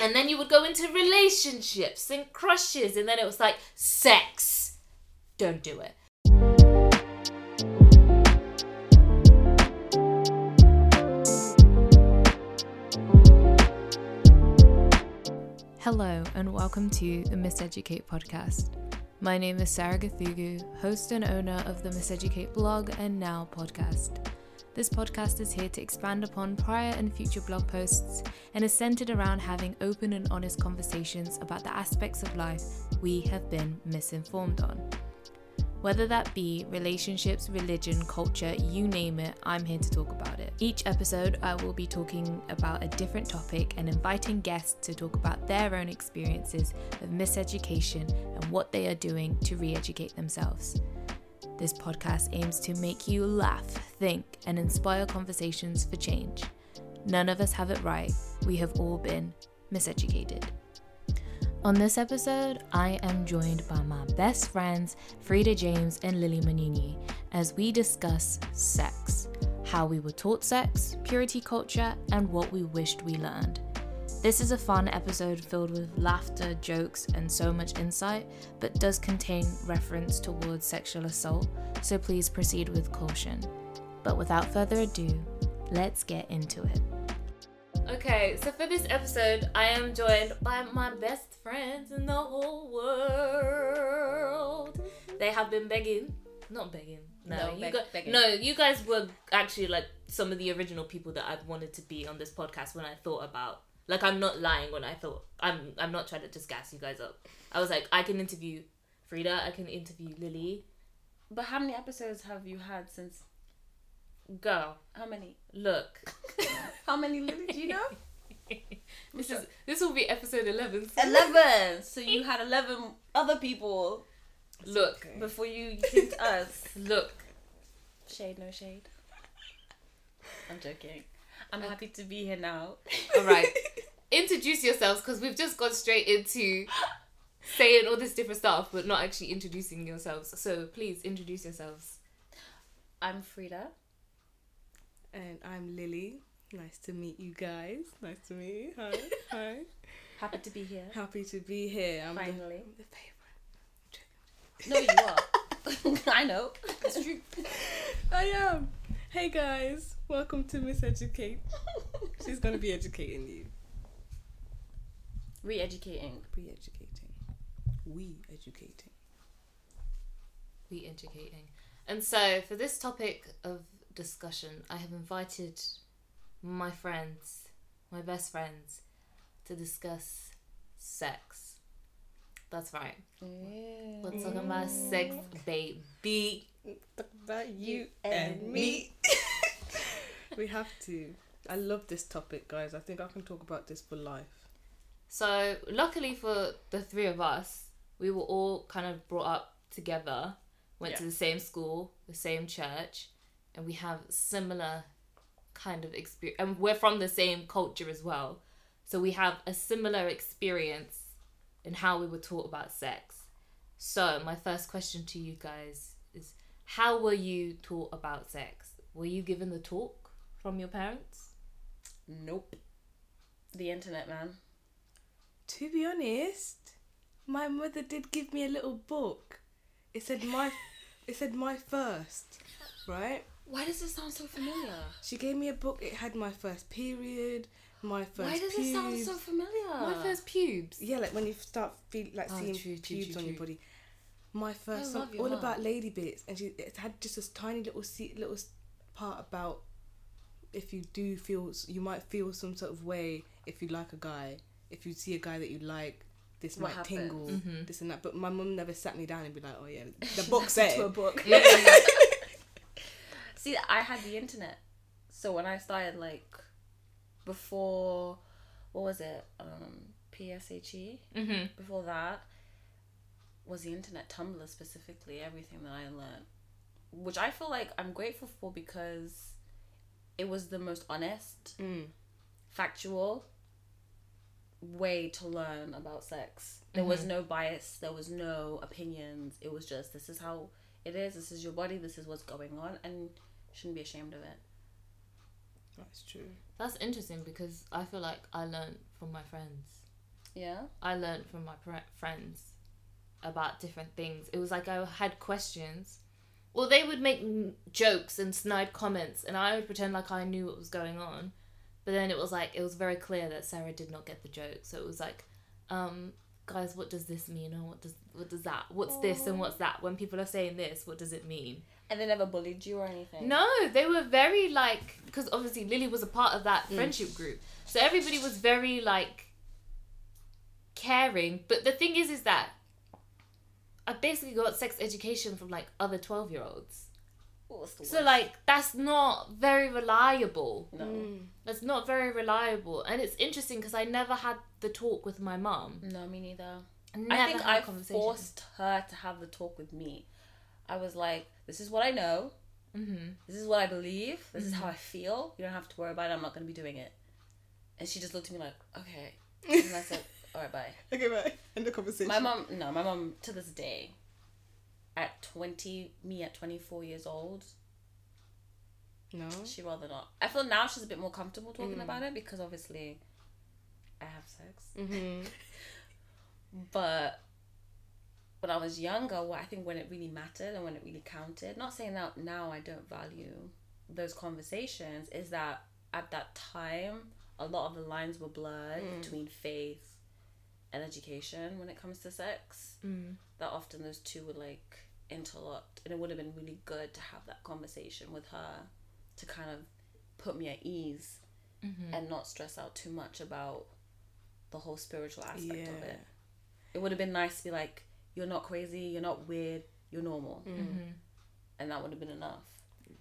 And then you would go into relationships and crushes, and then it was like, sex. Don't do it. Hello, and welcome to the Miseducate podcast. My name is Sarah Gathugu, host and owner of the Miseducate blog and now podcast. This podcast is here to expand upon prior and future blog posts and is centered around having open and honest conversations about the aspects of life we have been misinformed on. Whether that be relationships, religion, culture, you name it, I'm here to talk about it. Each episode, I will be talking about a different topic and inviting guests to talk about their own experiences of miseducation and what they are doing to re-educate themselves. This podcast aims to make you laugh, think, and inspire conversations for change. None of us have it right. We have all been miseducated. On this episode, I am joined by my best friends, Frida James and Lily Manini, as we discuss sex, how we were taught sex, purity culture, and what we wished we learned. This is a fun episode filled with laughter, jokes, and so much insight, but does contain reference towards sexual assault, so please proceed with caution. But without further ado, let's get into it. Okay, so for this episode, I am joined by my best friends in the whole world. They have been begging. No, you guys were actually like some of the original people that I've wanted to be on this podcast when I thought about. Like, I'm not lying when I thought... I'm not trying to just gas you guys up. I was like, I can interview Frida, I can interview Lily. But how many episodes have you had since... Girl. How many? Look. How many, Lily, do you know? This will be episode 11. So 11! So you had 11 other people. Look. Okay. Before you came to us. Look. Shade, no shade. I'm joking. I'm happy to be here now. All right. Introduce yourselves, because we've just gone straight into saying all this different stuff, but not actually introducing yourselves. So please introduce yourselves. I'm Frida. And I'm Lily. Nice to meet you guys. Nice to meet you. Hi. Happy to be here. I'm finally. The favourite. No, you are. I know. It's true. I am. Hey guys, welcome to Miseducate. She's going to be educating you. We educating. And so for this topic of discussion, I have invited my friends, my best friends, to discuss sex. That's right. Mm. We're talking about sex, baby. Talk about you and me. We have to. I love this topic, guys. I think I can talk about this for life. So, luckily for the three of us, we were all kind of brought up together, went to the same school, the same church, and we have similar kind of experience. And we're from the same culture as well. So we have a similar experience in how we were taught about sex. So my first question to you guys is, how were you taught about sex? Were you given the talk from your parents? Nope. The internet, man. To be honest, my mother did give me a little book. It said my first, right? Why does it sound so familiar? She gave me a book. It had my first period, my first pubes. Why does it sound so familiar? My first pubes. Yeah, like when you start seeing pubes on your body. My first song, all about lady bits, and it had just this tiny little part about if you do feel, you might feel some sort of way if you like a guy, if you see a guy that you like, this what might happens? Tingle, mm-hmm. this and that. But my mum never sat me down and be like, "Oh yeah, the book said." To a book. Yeah. See, I had the internet, so when I started before, what was it? PSHE. Mm-hmm. Before that. Was the internet, Tumblr specifically, everything that I learned, which I feel like I'm grateful for because it was the most honest, factual way to learn about sex. There was no bias, there was no opinions, it was just, this is how it is, this is your body, this is what's going on, and you shouldn't be ashamed of it. That's true. That's interesting because I feel like I learned from my friends. Yeah? I learned from my friends. About different things. It was like I had questions, or they would make jokes and snide comments, and I would pretend like I knew what was going on, but then it was very clear that Sarah did not get the joke. So it was like, guys, what does this mean? Or what does that? What's this and what's that? When people are saying this, what does it mean? And they never bullied you or anything? No, they were very because obviously Lily was a part of that friendship group, so everybody was very caring. But the thing is that I basically got sex education from other 12-year-olds. So that's not very reliable. No. That's not very reliable. And it's interesting because I never had the talk with my mum. No, me neither. I forced her to have the talk with me. I was like, this is what I know. Mm-hmm. This is what I believe. This is how I feel. You don't have to worry about it. I'm not going to be doing it. And she just looked at me like, okay. And I said, alright, bye. Okay, bye. End the conversation. My mum, to this day, at 24 years old, no, she'd rather not. I feel now she's a bit more comfortable talking about it because obviously I have sex. Mm-hmm. But when I was younger, I think when it really mattered and when it really counted, not saying that now I don't value those conversations, is that at that time, a lot of the lines were blurred between faith and education when it comes to sex, that often those two would interlocked, and it would have been really good to have that conversation with her to kind of put me at ease and not stress out too much about the whole spiritual aspect of it. It would have been nice to be like, you're not crazy, you're not weird, you're normal, and that would have been enough.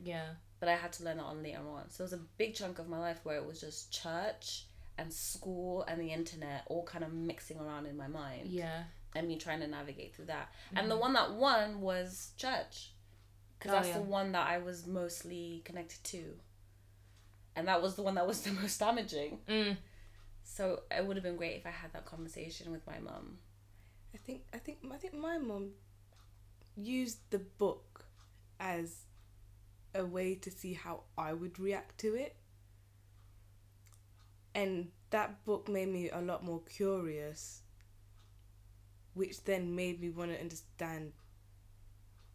Yeah, but I had to learn that on later on. So it was a big chunk of my life where it was just church and school and the internet all kind of mixing around in my mind. Yeah. And me trying to navigate through that. Mm-hmm. And the one that won was church. Because that's the one that I was mostly connected to. And that was the one that was the most damaging. Mm. So it would have been great if I had that conversation with my mum. I think my mum used the book as a way to see how I would react to it. And that book made me a lot more curious, which then made me want to understand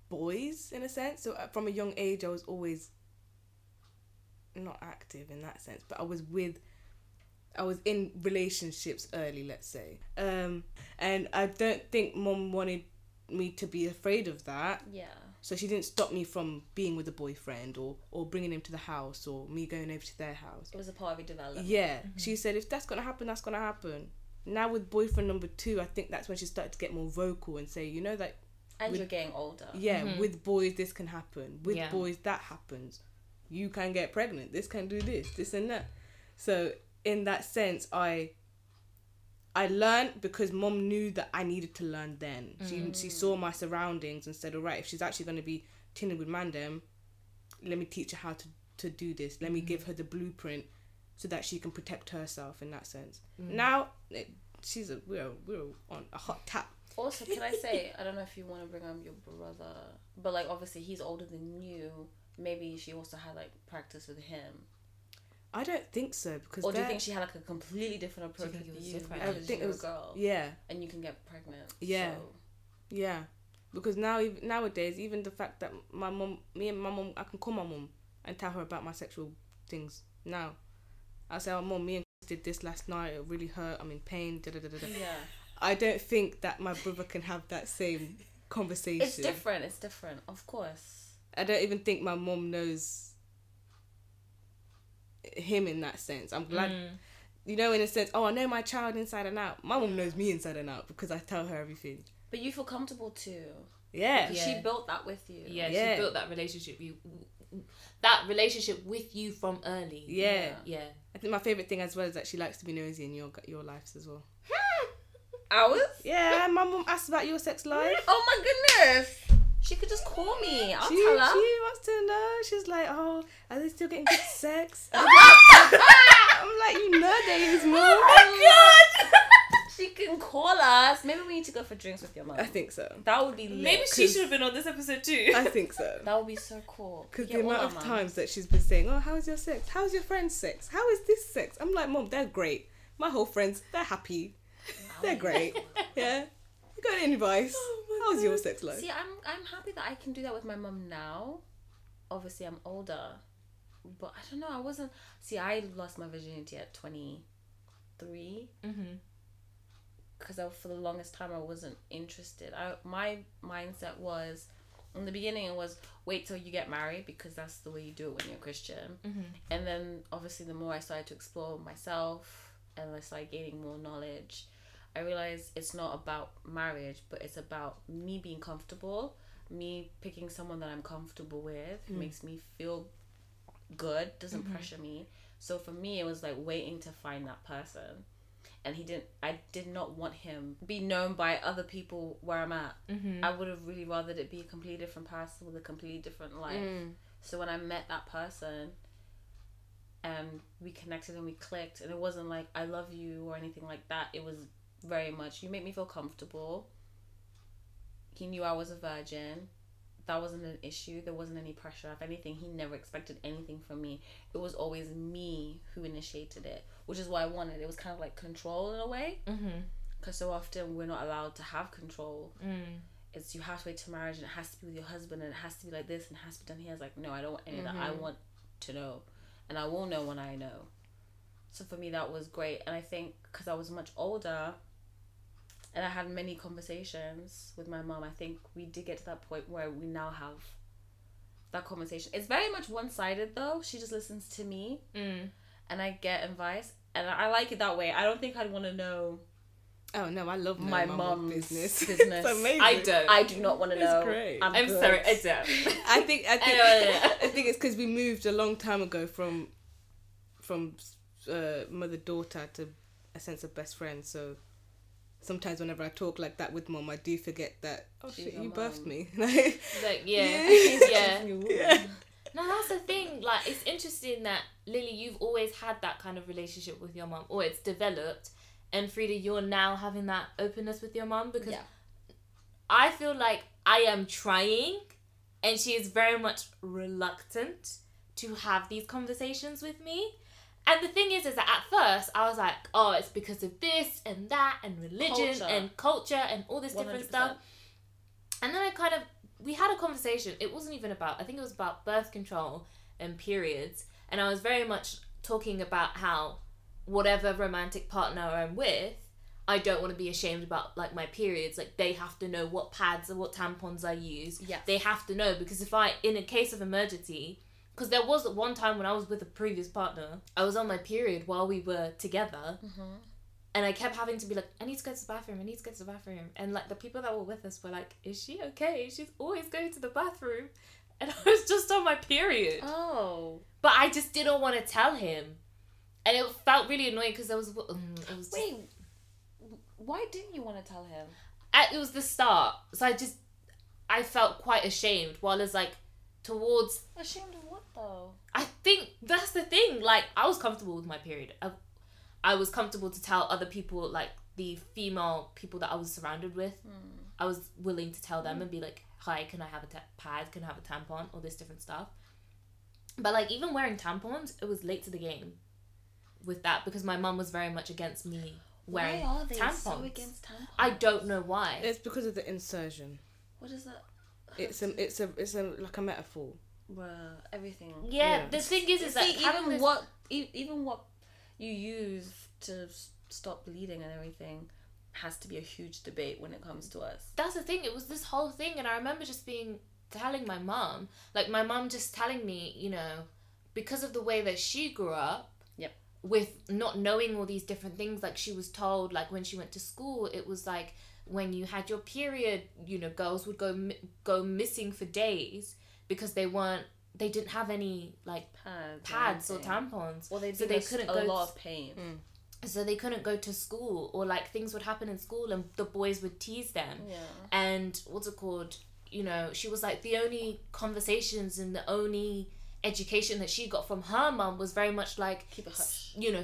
boys, in a sense. So from a young age, I was always not active in that sense, but I was in relationships early, let's say. And I don't think Mum wanted me to be afraid of that. Yeah. So she didn't stop me from being with a boyfriend or bringing him to the house or me going over to their house. It was a part of your development. Yeah. Mm-hmm. She said, if that's going to happen, that's going to happen. Now with boyfriend number 2, I think that's when she started to get more vocal and say, and you're getting older. Yeah, with boys, this can happen. With boys, that happens. You can get pregnant. This can do this, this and that. So in that sense, I learned because Mum knew that I needed to learn then. She saw my surroundings and said, all right, if she's actually going to be chilling with Mandem, let me teach her how to do this. Let me give her the blueprint so that she can protect herself in that sense. Now she's a we're on a hot tap. Also, can I say, I don't know if you want to bring up your brother, but like obviously he's older than you. Maybe she also had like practice with him. I don't think so, because. Or do you think she had like a completely different approach with you? I think it was a girl. Yeah. And you can get pregnant. Yeah. So. Yeah, because nowadays, even the fact that me and my mom, I can call my mom and tell her about my sexual things now. I say, "Oh, mom, me and did this last night. It really hurt. I'm in pain." Da-da-da-da-da. Yeah. I don't think that my brother can have that same conversation. It's different, of course. I don't even think my mom knows him in that sense. I'm glad, you know, in a sense, oh, I know my child inside and out. My mom knows me inside and out because I tell her everything. But you feel comfortable too. Yeah. She built that with you. Yeah, she built that relationship with you from early. Yeah. I think my favourite thing as well is that she likes to be nosy in your lives as well. Ours? Yeah, my mum asked about your sex life. Oh my goodness. She could just call me. I'll tell her. She wants to know. She's like, "Oh, are they still getting good sex?" I'm like, "You know they is, mum." Oh my god. She can call us. Maybe we need to go for drinks with your mum. I think so. That would be lit. Maybe she should have been on this episode too. I think so. That would be so cool. Because the amount of times that she's been saying, "Oh, how's your sex? How's your friend's sex? How is this sex?" I'm like, "Mum, they're great. My whole friends, they're happy. They're great." Yeah. You got any advice? How's your sex life? See, I'm happy that I can do that with my mum now. Obviously, I'm older. But I don't know. I lost my virginity at 23. Because for the longest time I wasn't interested. My mindset was, in the beginning it was, wait till you get married because that's the way you do it when you're Christian. And then obviously the more I started to explore myself and I started gaining more knowledge, I realized it's not about marriage, but it's about me being comfortable. Me picking someone that I'm comfortable with, makes me feel good, doesn't pressure me. So for me it was like waiting to find that person. And I did not want him be known by other people where I'm at. I would have really rather it be a completely different person with a completely different life. So when I met that person and we connected and we clicked, and it wasn't like I love you or anything like that. It was very much, you make me feel comfortable. He knew I was a virgin. That wasn't an issue. There wasn't any pressure. If anything, he never expected anything from me. It was always me who initiated it, which is what I wanted. It was kind of like control in a way. Because so often we're not allowed to have control. It's you have to wait till marriage and it has to be with your husband and it has to be like this and it has to be done here. It's like, no, I don't want any of that. I want to know. And I will know when I know. So for me, that was great. And I think because I was much older and I had many conversations with my mom, I think we did get to that point where we now have that conversation. It's very much one-sided though. She just listens to me and I get advice and I like it that way. I don't think I'd want to know. Oh no, I love my mom's business. It's amazing. I do not want to know. It's great. I'm sorry, I don't. I think it's because we moved a long time ago from mother-daughter to a sense of best friend, so sometimes whenever I talk like that with mom, I do forget that, oh shit, you birthed me. Like, yeah. No, that's the thing. Like, it's interesting that, Lily, you've always had that kind of relationship with your mom, or it's developed. And Frida, you're now having that openness with your mom, because I feel like I am trying and she is very much reluctant to have these conversations with me. And the thing is that at first I was like, oh, it's because of this and that and religion and culture and all this 100%. Different stuff. And then we had a conversation. It wasn't even about, I think it was about birth control and periods. And I was very much talking about how whatever romantic partner I'm with, I don't want to be ashamed about like my periods. Like they have to know what pads or what tampons I use. Yes. They have to know, because if in a case of emergency, because there was one time when I was with a previous partner, I was on my period while we were together. And I kept having to be like, I need to go to the bathroom. And like the people that were with us were like, is she okay? She's always going to the bathroom. And I was just on my period. Oh. But I just didn't want to tell him. And it felt really annoying because wait, why didn't you want to tell him? It was the start. So I felt quite ashamed, while it's like, towards... Ashamed of what, though? I think that's the thing. Like, I was comfortable with my period. I was comfortable to tell other people, like, the female people that I was surrounded with. Mm. I was willing to tell them and be like, hi, can I have a pad? Can I have a tampon? All this different stuff. But, like, even wearing tampons, it was late to the game with that because my mum was very much against me wearing tampons. Why are they so against tampons? I don't know why. It's because of the insertion. What is that? It's like a metaphor. Well, everything. Yeah, the thing is that even what you use to stop bleeding and everything has to be a huge debate when it comes to us. That's the thing. It was this whole thing, and I remember just telling my mum, like my mum just telling me, you know, because of the way that she grew up. Yep. With not knowing all these different things, like she was told, like when she went to school, it was like, when you had your period, you know, girls would go missing for days because they didn't have any like pads or tampons, or so they couldn't go. A lot of pain. So they couldn't go to school, or like things would happen in school, and the boys would tease them. Yeah. And what's it called? You know, she was like the only conversations and the only education that she got from her mum was very much like, keep it hush. You know,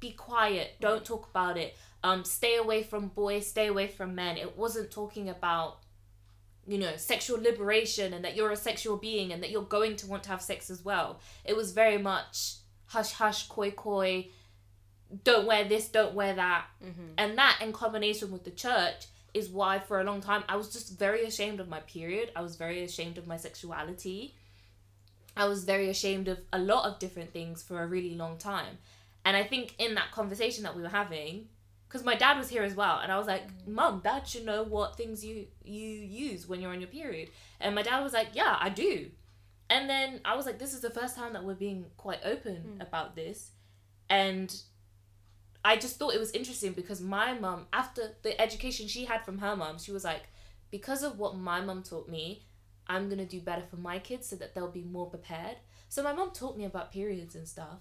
be quiet, don't talk about it. Stay away from boys, stay away from men. It wasn't talking about, you know, sexual liberation and that you're a sexual being and that you're going to want to have sex as well. It was very much hush, hush, coy, coy, don't wear this, don't wear that. Mm-hmm. And that in combination with the church is why for a long time I was just very ashamed of my period. I was very ashamed of my sexuality. I was very ashamed of a lot of different things for a really long time. And I think in that conversation that we were having... because my dad was here as well, and I was like, Mum, Dad should know what things you use when you're on your period. And my dad was like, yeah, I do. And then I was like, this is the first time that we're being quite open about this. And I just thought it was interesting because my mum, after the education she had from her mum, she was like, because of what my mum taught me, I'm going to do better for my kids so that they'll be more prepared. So my mum taught me about periods and stuff,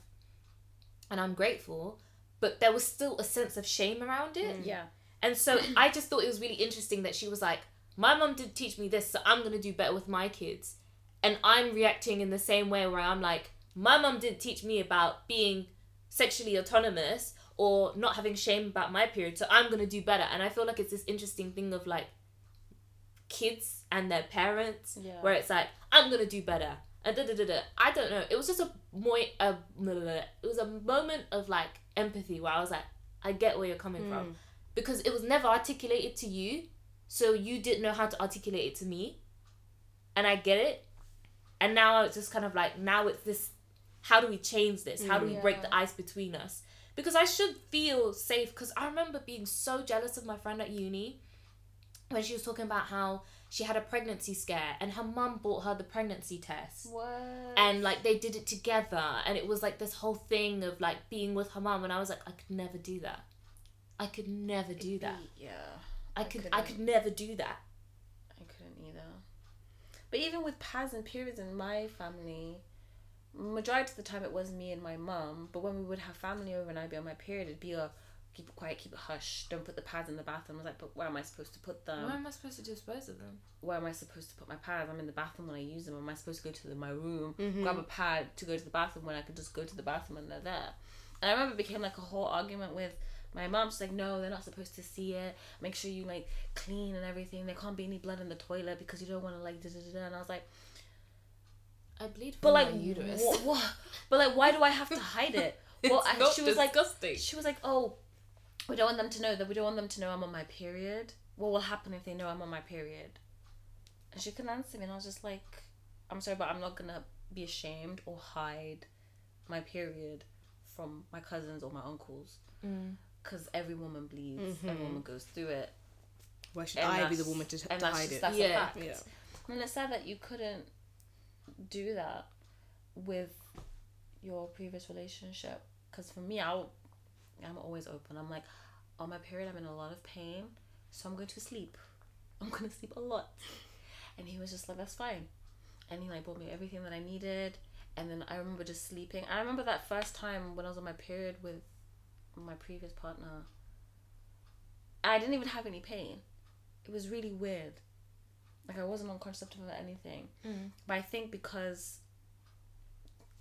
and I'm grateful. But there was still a sense of shame around it. Yeah. And so I just thought it was really interesting that she was like, my mum did teach me this, so I'm going to do better with my kids. And I'm reacting in the same way where I'm like, my mum didn't teach me about being sexually autonomous or not having shame about my period, so I'm going to do better. And I feel like it's this interesting thing of like kids and their parents where it's like, I'm going to do better. And I don't know. It was just a moment of like empathy where I was like, I get where you're coming from, because it was never articulated to you, so you didn't know how to articulate it to me, and I get it. And now it's just kind of like, now it's this, how do we change this? How do we break the ice between us? Because I should feel safe, because I remember being so jealous of my friend at uni when she was talking about how she had a pregnancy scare and her mum bought her the pregnancy test. What? And like they did it together, and it was like this whole thing of like being with her mum, and I was like, I could never do that. I could never do that. Yeah. I could never do that. I couldn't either. But even with pads and periods in my family, majority of the time it was me and my mum, but when we would have family over and I'd be on my period, it'd be a keep it quiet, keep it hush, don't put the pads in the bathroom. I was like, but where am I supposed to put them? Where am I supposed to dispose of them? Where am I supposed to put my pads? I'm in the bathroom when I use them. Am I supposed to go to my room, grab a pad to go to the bathroom when I could just go to the bathroom and they're there? And I remember it became like a whole argument with my mom. She's like, no, they're not supposed to see it. Make sure you like clean and everything. There can't be any blood in the toilet because you don't want to like da-da-da. And I was like, I bleed from my uterus. But like, why do I have to hide it? She was disgusting. Like, she was like, oh, we don't want them to know that. We don't want them to know I'm on my period. What will happen if they know I'm on my period? And she couldn't answer me, and I was just like, I'm sorry, but I'm not gonna be ashamed or hide my period from my cousins or my uncles, because every woman bleeds, every woman goes through it. Why should I be the woman to hide it? That's a fact. Yeah. And it's sad that you couldn't do that with your previous relationship, because for me, I'm always open. I'm like, on my period, I'm in a lot of pain, so I'm going to sleep. I'm going to sleep a lot. And he was just like, that's fine. And he like bought me everything that I needed. And then I remember just sleeping. I remember that first time when I was on my period with my previous partner, I didn't even have any pain. It was really weird. Like, I wasn't on contraceptive or anything. Mm. But I think because...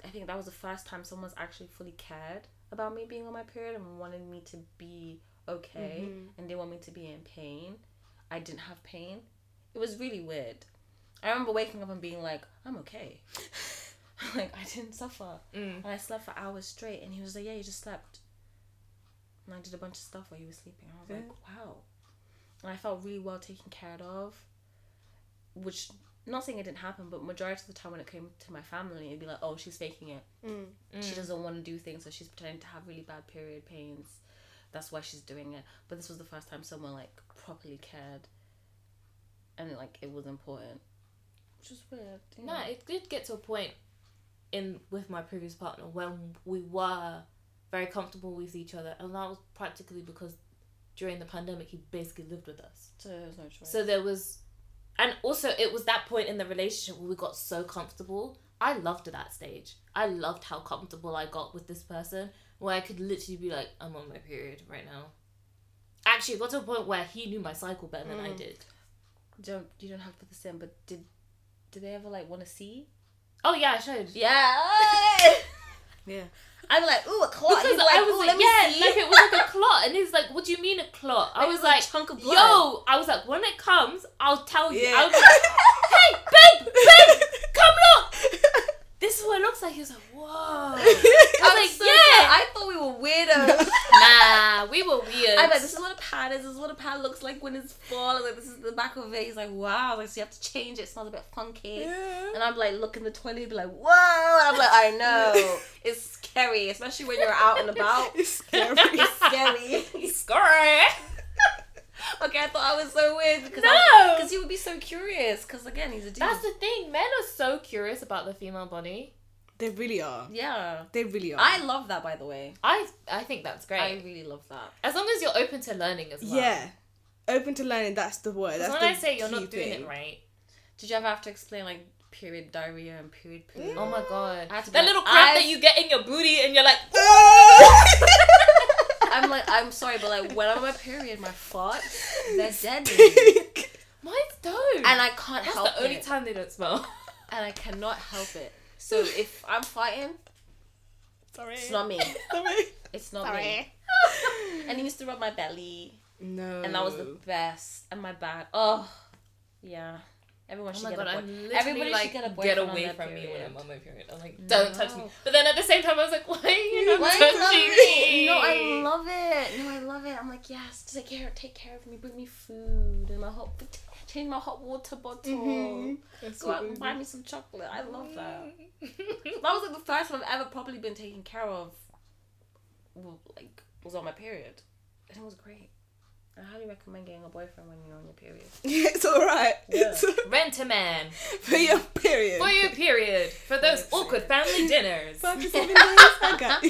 I think that was the first time someone's actually fully cared about me being on my period and wanted me to be okay. Mm-hmm. And they want me to be in pain. I didn't have pain. It was really weird. I remember waking up and being like, I'm okay. Like, I didn't suffer. Mm. And I slept for hours straight. And he was like, yeah, you just slept. And I did a bunch of stuff while he was sleeping. And I was like, wow. And I felt really well taken care of. Which, not saying it didn't happen, but majority of the time when it came to my family, it'd be like, oh, she's faking it. Mm. Mm. She doesn't want to do things, so she's pretending to have really bad period pains. That's why she's doing it. But this was the first time someone, like, properly cared. And, like, it was important. Which was weird. Yeah. No, it did get to a point with my previous partner when we were very comfortable with each other. And that was practically because during the pandemic, he basically lived with us. So there was no choice. So there was... And also, it was that point in the relationship where we got so comfortable. I loved that stage. I loved how comfortable I got with this person, where I could literally be like, I'm on my period right now. Actually, it got to a point where he knew my cycle better than I did. You don't have to put this in, but did they ever, like, want to see? Oh, yeah, I showed. Yeah. Yeah. I'd be like, ooh, a clot. Because like, I was like, yeah, like, it was like a clot. And he's like, what do you mean a clot? I was like, chunk of blood. Yo, I was like, when it comes, I'll tell you. Yeah. I was like, hey, babe, come look. This is what it looks like. He was like, whoa. I was like, so yeah. I thought we were weirdos. Nah, we were weird. I'm like, this is what a pad is. This is what a pad looks like when it's full. I was like, this is the back of it. He's like, wow. Like, so you have to change it. It smells a bit funky. Yeah. And I'm like, look in the toilet. Be like, whoa. And I'm like, I know. It's scary, especially when you're out and about. It's scary. It's scary. Okay, I thought I was so weird. No. Because you would be so curious. Because, again, he's a dude. That's the thing. Men are so curious about the female body. They really are. Yeah. They really are. I love that, by the way. I think that's great. I really love that. As long as you're open to learning as well. Yeah. Open to learning, that's the word. That's when I say you're not doing it right. Did you ever have to explain, like, period diarrhea and period poo? Yeah. Oh my god. That like, little crap that you get in your booty and you're like... I'm like, I'm sorry, but like, when I'm on my period, my farts, they're deadly. Mine don't. And I can't help it. That's the only time they don't smell. And I cannot help it. So if I'm fighting, sorry, it's not me. Sorry. It's not me. And he used to rub my belly. No. And that was the best. And my back. Oh, yeah. Everyone should get a boyfriend. Everybody should get a boyfriend. Get away from me when I'm on my period. I'm like, don't touch me. But then at the same time, I was like, why are you not touching me? No, I love it. No, I love it. I'm like, yes, just like, here, take care of me. Bring me food and change my hot water bottle. Mm-hmm. Go out and buy me some chocolate. I love that. That was like the first one I've ever probably been taken care of. Well, like, was on my period, and it was great. I highly recommend getting a boyfriend when you're on your period. Yeah, it's alright. Yeah. Rent a man. For your period. For your period. For those awkward family dinners. For that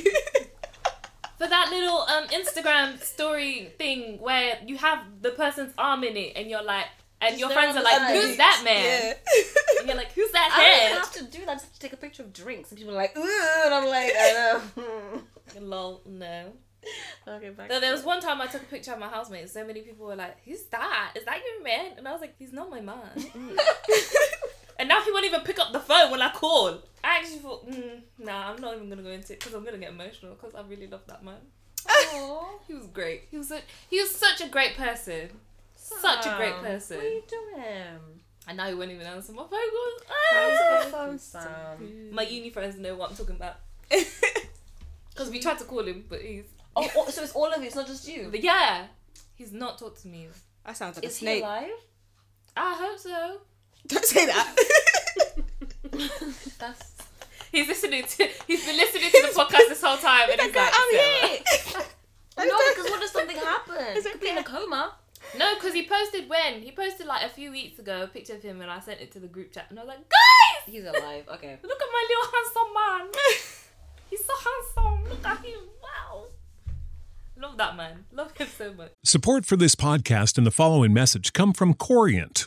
little Instagram story thing where you have the person's arm in it and you're like, and your friends are like, who's that man? Yeah. And you're like, who's that head? I don't have to do that. I just have to take a picture of drinks. And people are like, ooh. And I'm like, I know. Lol, no. Okay, back there was one time I took a picture of my housemate. So many people were like, who's that? Is that your man? And I was like, he's not my man. And now he won't even pick up the phone when I call. I actually thought, nah, I'm not even going to go into it because I'm going to get emotional because I really love that man. Aww. He was great. He was such a great person. Such a great person. What are you doing? And now he won't even answer my phone calls. My uni friends know what I'm talking about. Because we tried to call him, but he's... Oh, so it's all of you, it's not just you? But yeah. He's not talked to me. That sounds like a snake. Is he alive? I hope so. Don't say that. He's been listening to the podcast this whole time and he's like, I'm here. No, because what if something happens? He could be in a coma. No, because he posted like a few weeks ago a picture of him and I sent it to the group chat and I was like, guys! He's alive, okay. Look at my little handsome man. He's so handsome. Look at him. Wow. Love that man. Love him so much. Support for this podcast and the following message come from Corient.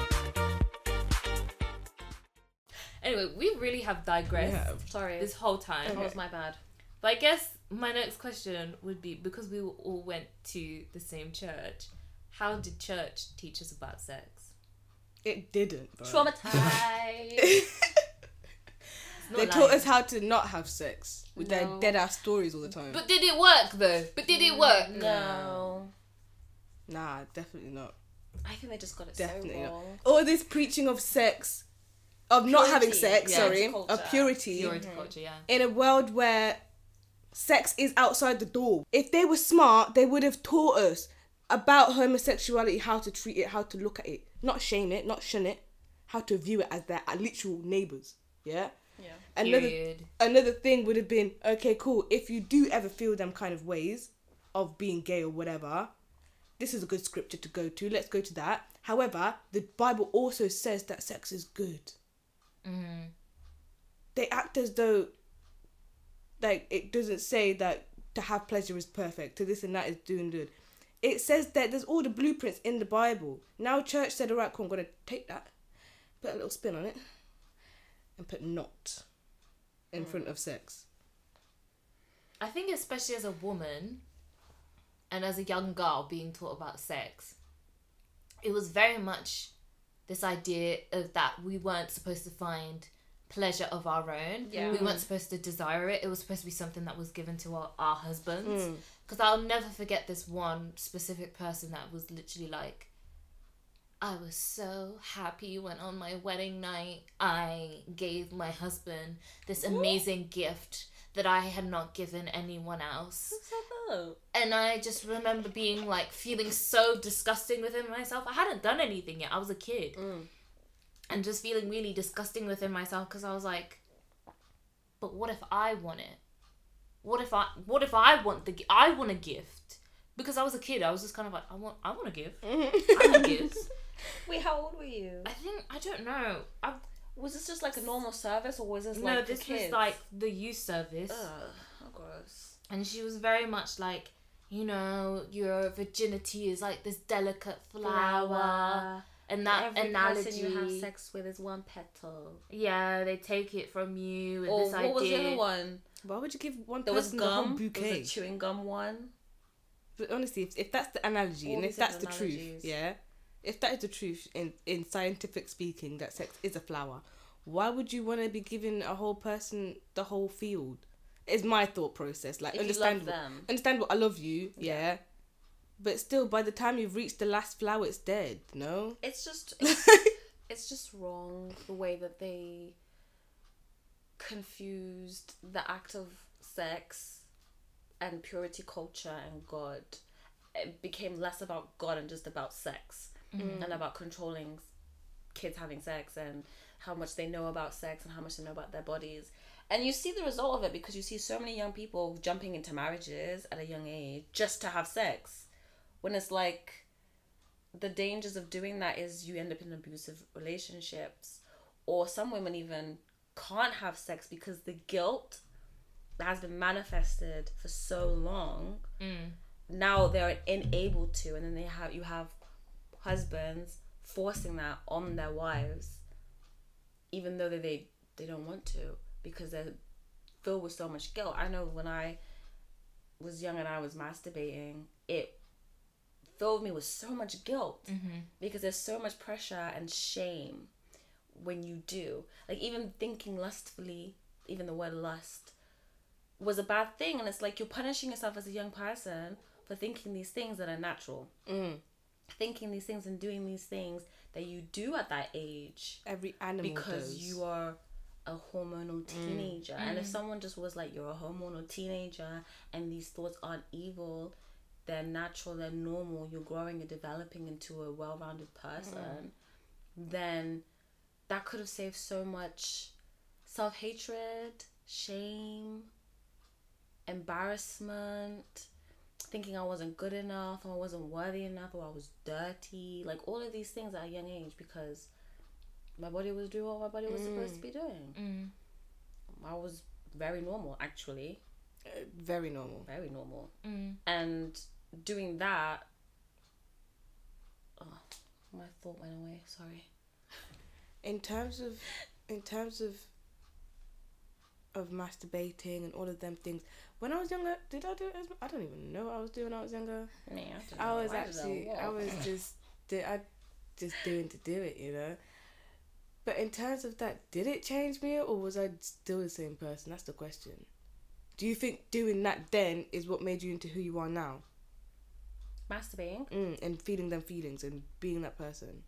Anyway, we really have digressed. Sorry. This whole time. Okay. That was my bad. But I guess my next question would be, because we all went to the same church, how did church teach us about sex? It didn't, though. Traumatized. They taught us how to not have sex with their dead-ass stories all the time. But did it work, though? No. Nah, definitely not. I think they just got it definitely so wrong. All this preaching of sex, of purity. Not having sex, of purity. Culture, yeah. In a world where sex is outside the door. If they were smart, they would have taught us about homosexuality, how to treat it, how to look at it. Not shame it, not shun it. How to view it as their literal neighbours. Yeah? Yeah. Another thing would have been, okay, cool, if you do ever feel them kind of ways of being gay or whatever, this is a good scripture to go to. Let's go to that. However, the Bible also says that sex is good. Mm-hmm. They act as though, like, it doesn't say that to have pleasure is perfect, to this and that is doing good. It says that there's all the blueprints in the Bible. Now church said, all right, cool, I'm going to take that, put a little spin on it, and put not in front of sex. I think especially as a woman and as a young girl being taught about sex, it was very much this idea of that we weren't supposed to find pleasure of our own. Yeah. We weren't supposed to desire it. It was supposed to be something that was given to our husbands. Mm. Because I'll never forget this one specific person that was literally like, I was so happy when on my wedding night I gave my husband this amazing gift that I had not given anyone else. And I just remember being like, feeling so disgusting within myself. I hadn't done anything yet. I was a kid. Mm. And just feeling really disgusting within myself because I was like, but what if I want it? I want a gift? Because I was a kid, I was just kind of like, I want a gift. I want gifts. Wait, how old were you? I don't know. Was this just like a normal service or was this like no, this was like the youth service. Ugh, how gross. And she was very much like, you know, your virginity is like this delicate flower. And that every analogy person you have sex with is one petal. Yeah, they take it from you. And this idea. What was the other one? Why would you give one there person was gum, the whole bouquet? There was a chewing gum one. But honestly, if that's the analogy all and if that's analogies. The truth, yeah, if that is the truth in scientific speaking, that sex is a flower, why would you want to be giving a whole person the whole field? Is my thought process. Like, understandable. I love you, yeah. But still, by the time you've reached the last flower, it's dead, no? It's just... it's just wrong, the way that they confused the act of sex and purity culture and God. It became less about God and just about sex. Mm. And about controlling kids having sex and how much they know about sex and how much they know about their bodies. And you see the result of it because you see so many young people jumping into marriages at a young age just to have sex. When it's like, the dangers of doing that is you end up in abusive relationships, or some women even can't have sex because the guilt that has been manifested for so long, now they're unable to, and then they have, you have husbands forcing that on their wives, even though they don't want to, because they're filled with so much guilt. I know when I was young and I was masturbating, it filled me with so much guilt, because there's so much pressure and shame when you do. Like, even thinking lustfully, even the word lust was a bad thing, and it's like you're punishing yourself as a young person for thinking these things that are natural, thinking these things and doing these things that you do at that age. Every animal because does. You are a hormonal teenager, and if someone just was like, you're a hormonal teenager and these thoughts aren't evil, they're natural, they're normal, you're growing, you're developing into a well-rounded person, then that could have saved so much self-hatred, shame, embarrassment, thinking I wasn't good enough, or I wasn't worthy enough, or I was dirty, like all of these things at a young age, because my body was doing what my body was supposed to be doing. I was very normal, actually. Very normal. And doing that... Oh, my thought went away, sorry. In terms of masturbating and all of them things, when I was younger, did I do it? I don't even know what I was doing when I was younger. I was just doing to do it, you know. But in terms of that, did it change me, or was I still the same person? That's the question. Do you think doing that then is what made you into who you are now? Masturbating? And feeling them feelings and being that person.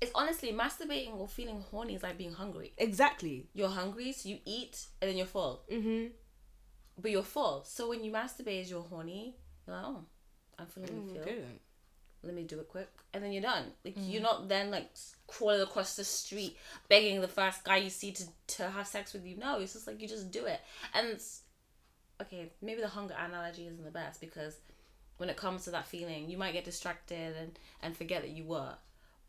It's honestly, masturbating or feeling horny is like being hungry. Exactly. You're hungry, so you eat, and then you're full. But you're full. So when you masturbate, you're horny. You're like, oh, I'm feeling the feel. Let me do it quick. And then you're done. Like, you're not then, like, crawling across the street begging the first guy you see to have sex with you. No, it's just like, you just do it. And it's... Okay, maybe the hunger analogy isn't the best, because when it comes to that feeling, you might get distracted and forget that you were.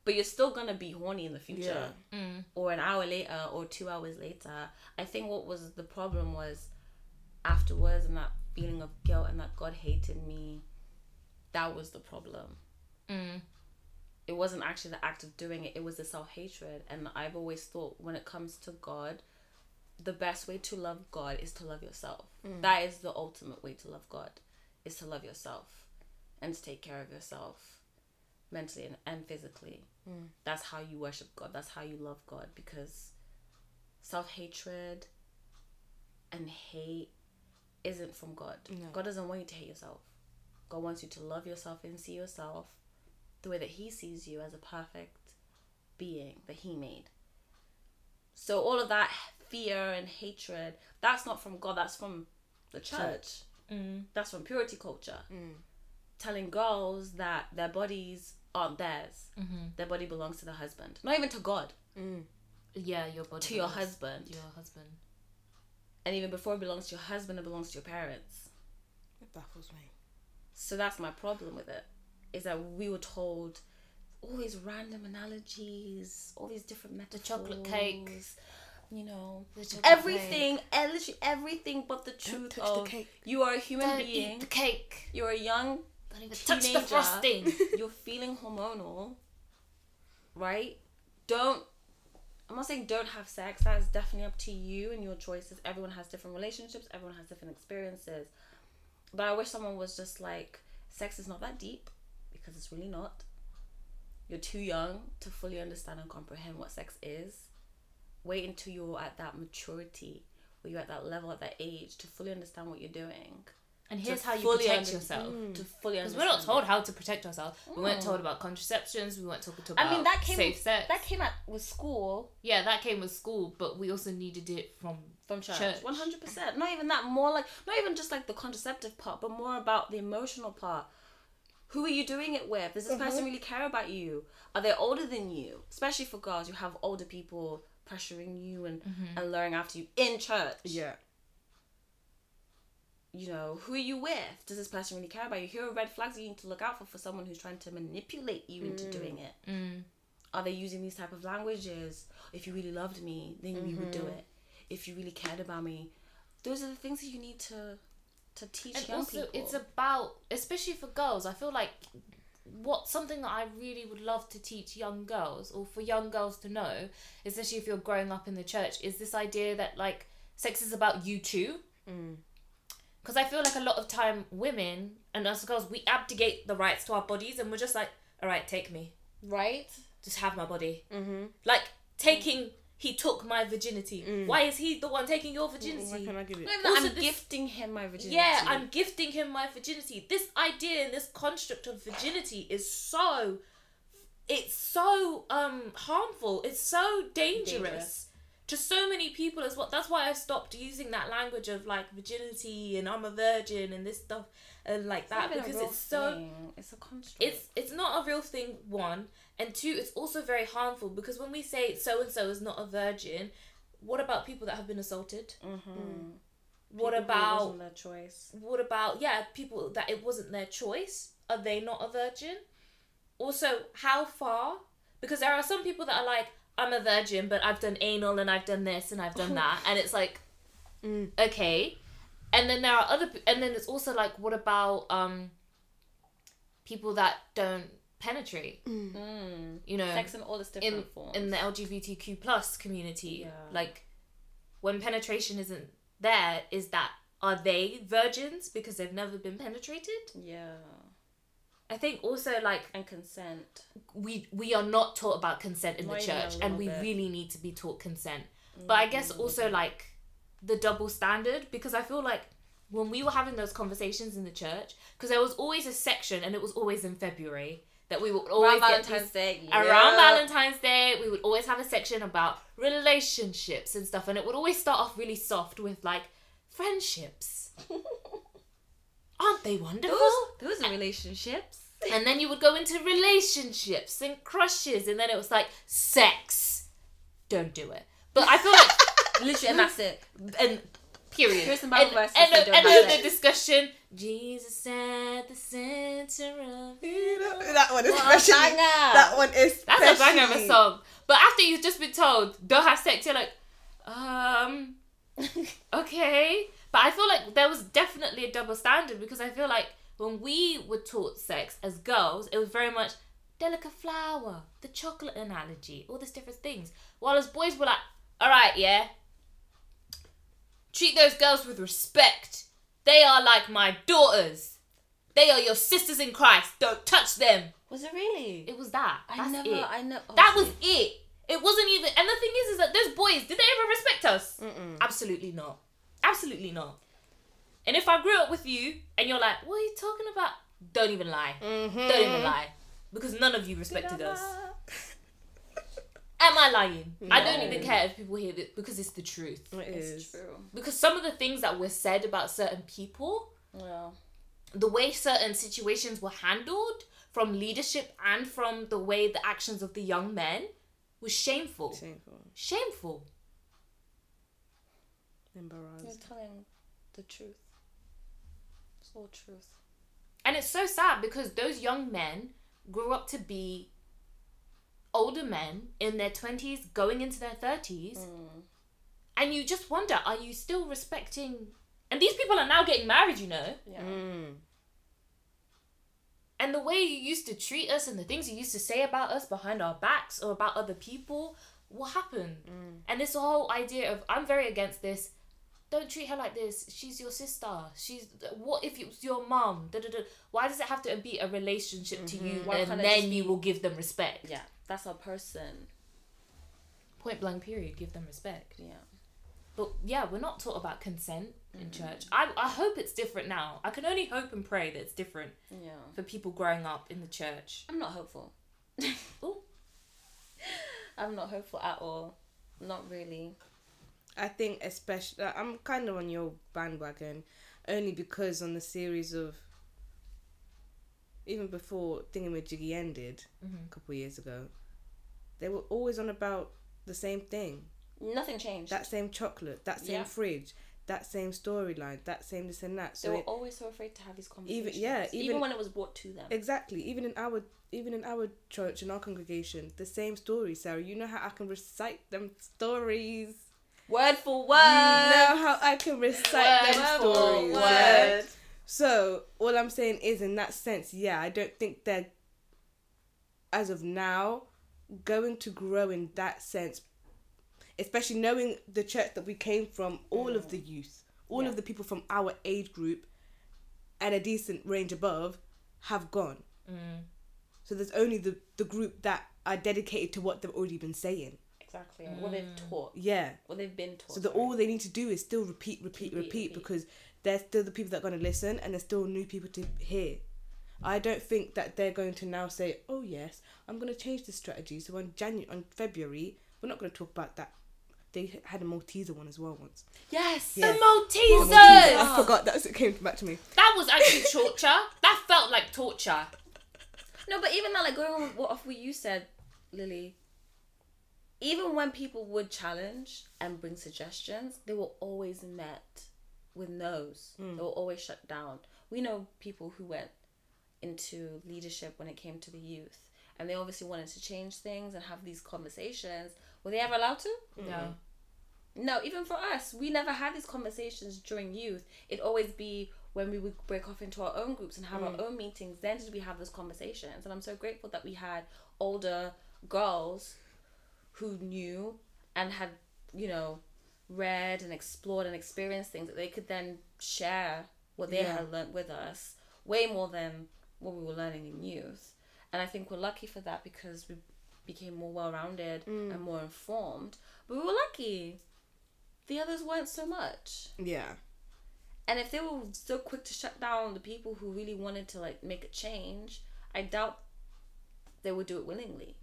But you're still going to be horny in the future. Yeah. Or an hour later, or 2 hours later. I think what was the problem was afterwards, and that feeling of guilt and that God hated me, that was the problem. It wasn't actually the act of doing it, it was the self-hatred. And I've always thought, when it comes to God, the best way to love God is to love yourself. That is the ultimate way to love God, is to love yourself and to take care of yourself mentally and physically. That's how you worship God, that's how you love God, because self-hatred and hate isn't from God. No. God doesn't want you to hate yourself. God wants you to love yourself and see yourself the way that he sees you, as a perfect being that he made. So all of that fear and hatred, that's not from God, that's from the church. That's from purity culture. Telling girls that their bodies aren't theirs. Their body belongs to the husband. Not even to God. Yeah, your body. To your husband. Your husband. And even before it belongs to your husband, it belongs to your parents. It baffles me. So that's my problem with it. Is that we were told all these random analogies, all these different metaphors, chocolate cakes, you know, everything, literally everything, but the truth of the cake. You are a human being. Eat the cake. You're a young teenager. Touch the frosting. You're feeling hormonal, right? I'm not saying don't have sex. That is definitely up to you and your choices. Everyone has different relationships. Everyone has different experiences. But I wish someone was just like, sex is not that deep. Because it's really not. You're too young to fully understand and comprehend what sex is. Wait until you're at that maturity, or you're at that level, at that age, to fully understand what you're doing. And here's how you protect yourself. To fully understand. Because we're not told how to protect ourselves. We weren't told about contraceptions. We weren't told about safe sex. That came out with school. Yeah, that came with school, but we also needed it from church. 100%. Not even that. More like, not even just like the contraceptive part, but more about the emotional part. Who are you doing it with? Does this person really care about you? Are they older than you? Especially for girls, you have older people pressuring you and luring after you in church. Yeah. You know, who are you with? Does this person really care about you? Here are red flags that you need to look out for someone who's trying to manipulate you into doing it. Are they using these type of languages? If you really loved me, then you would do it. If you really cared about me, those are the things that you need to teach and young also, people. It's about, especially for girls, I feel like something that I really would love to teach young girls, or for young girls to know, especially if you're growing up in the church, is this idea that like sex is about you too. Because I feel like a lot of time women and us girls, we abdicate the rights to our bodies and we're just like, all right, take me. Right? Just have my body. Mm-hmm. Like taking, he took my virginity. Mm. Why is he the one taking your virginity? Why can't I give it? No, also, I'm gifting him my virginity. Yeah, I'm gifting him my virginity. This idea and this construct of virginity is so, it's so harmful. It's so dangerous. To so many people as well. That's why I stopped using that language of like virginity and I'm a virgin and this stuff and like that, because it's so, it's a construct. It's not a real thing, one, and two, it's also very harmful, because when we say so and so is not a virgin, what about people that have been assaulted? Mm-hmm. What about, it wasn't their choice? What about people that it wasn't their choice? Are they not a virgin? Also, how far? Because there are some people that are like, I'm a virgin, but I've done anal and I've done this and I've done that. And it's like, okay. And then there are other, and then it's also like, what about people that don't penetrate? Mm. You know, sex in all its different forms. In the LGBTQ plus community, like when penetration isn't there, are they virgins because they've never been penetrated? Yeah. I think also like, and consent. We are not taught about consent in the church, and we really need to be taught consent. But I guess also like the double standard, because I feel like when we were having those conversations in the church, because there was always a section, and it was always in February that we would always get around Valentine's Day, we would always have a section about relationships and stuff, and it would always start off really soft with like friendships. Aren't they wonderful? Those are relationships. And then you would go into relationships and crushes, and then it was like, sex. Don't do it. But I feel like, literally, and that's it. And period. End of the discussion. Jesus at the center of it. That one is special. That one is special. That's a banger of a song. But after you've just been told, don't have sex, you're like, okay. But I feel like there was definitely a double standard, because I feel like when we were taught sex as girls, it was very much delicate flower, the chocolate analogy, all these different things. While as boys were like, all right, yeah, treat those girls with respect. They are like my daughters. They are your sisters in Christ. Don't touch them. Was it really? It was that. That was it. It wasn't even, and the thing is that those boys, did they ever respect us? Mm-mm. Absolutely not. Absolutely not. And if I grew up with you and you're like, what are you talking about? Don't even lie. Mm-hmm. Don't even lie. Because none of you respected us. Am I lying? No. I don't even care if people hear this, because it's the truth. It's true. Because some of the things that were said about certain people, the way certain situations were handled from leadership and from the way the actions of the young men was shameful. Shameful. Embarrassed. You're telling the truth. It's all truth. And it's so sad, because those young men grew up to be older men in their 20s, going into their 30s. Mm. And you just wonder, are you still respecting... And these people are now getting married, you know? Yeah. Mm. And the way you used to treat us and the things you used to say about us behind our backs or about other people, what happened? Mm. And this whole idea of, I'm very against this, don't treat her like this, she's your sister, she's, what if it was your mum? Why does it have to be a relationship to you? Why and then you will give them respect? Yeah, that's a person. Point blank period, give them respect. Yeah. But yeah, we're not taught about consent in church. I hope it's different now. I can only hope and pray that it's different for people growing up in the church. I'm not hopeful. Ooh. I'm not hopeful at all. Not really. I think especially... I'm kind of on your bandwagon. Only because on the series of... Even before Thingamajiggy ended a couple of years ago, they were always on about the same thing. Nothing changed. That same chocolate, that same fridge, that same storyline, that same this and that. So they were always so afraid to have these conversations. Even when it was brought to them. Exactly. Even in our church, in our congregation, the same story, Sarah. You know how I can recite them stories. Word for word. You know how I can recite them stories. Word. So all I'm saying is, in that sense, yeah, I don't think they're, as of now, going to grow in that sense, especially knowing the church that we came from, all of the youth, all of the people from our age group and a decent range above have gone. So there's only the group that are dedicated to what they've already been saying. Exactly. What they've taught. Yeah. What they've been taught. So all they need to do is still repeat, because there's still the people that are going to listen and there's still new people to hear. I don't think that they're going to now say, oh yes, I'm going to change the strategy. So on February, we're not going to talk about that. They had a Malteser one as well once. Yes, yeah. The Maltesers! I forgot, that's what came back to me. That was actually torture. That felt like torture. No, but even that, like, going on with what you said, Lily, even when people would challenge and bring suggestions, they were always met with no's. They were always shut down. We know people who went into leadership when it came to the youth, and they obviously wanted to change things and have these conversations. Were they ever allowed to? No. No, even for us, we never had these conversations during youth. It'd always be when we would break off into our own groups and have our own meetings. Then did we have those conversations. And I'm so grateful that we had older girls who knew and had, read and explored and experienced things that they could then share what they had learnt with us, way more than what we were learning in youth. And I think we're lucky for that, because we became more well-rounded and more informed. But we were lucky. The others weren't so much. Yeah. And if they were so quick to shut down the people who really wanted to, make a change, I doubt they would do it willingly.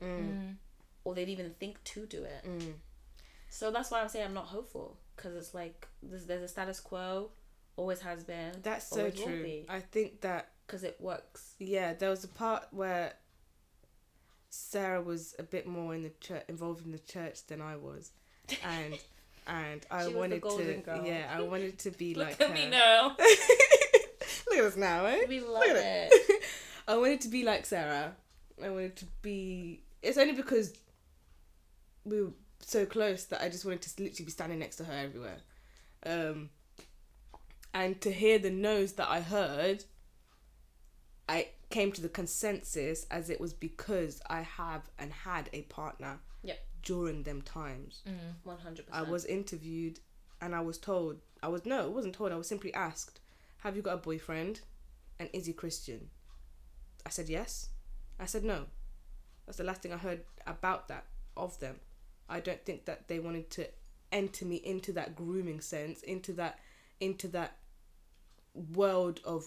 Or they'd even think to do it. So that's why I'm saying I'm not hopeful. Because it's like, there's a status quo. Always has been. That's so true. I think that... Because it works. Yeah, there was a part where Sarah was a bit more involved in the church than I was, and I wanted to girl. I wanted to be like her. Look at me now. Look at us now, eh? We love it. I wanted to be like Sarah. It's only because we were so close that I just wanted to literally be standing next to her everywhere, and to hear the no's that I heard, I came to the consensus as it was because I had a partner during them times. 100%. I was interviewed and I was told, I wasn't told, I was simply asked, have you got a boyfriend and is he Christian? I said yes. I said no. That's the last thing I heard about that, of them. I don't think that they wanted to enter me into that grooming sense, into that world of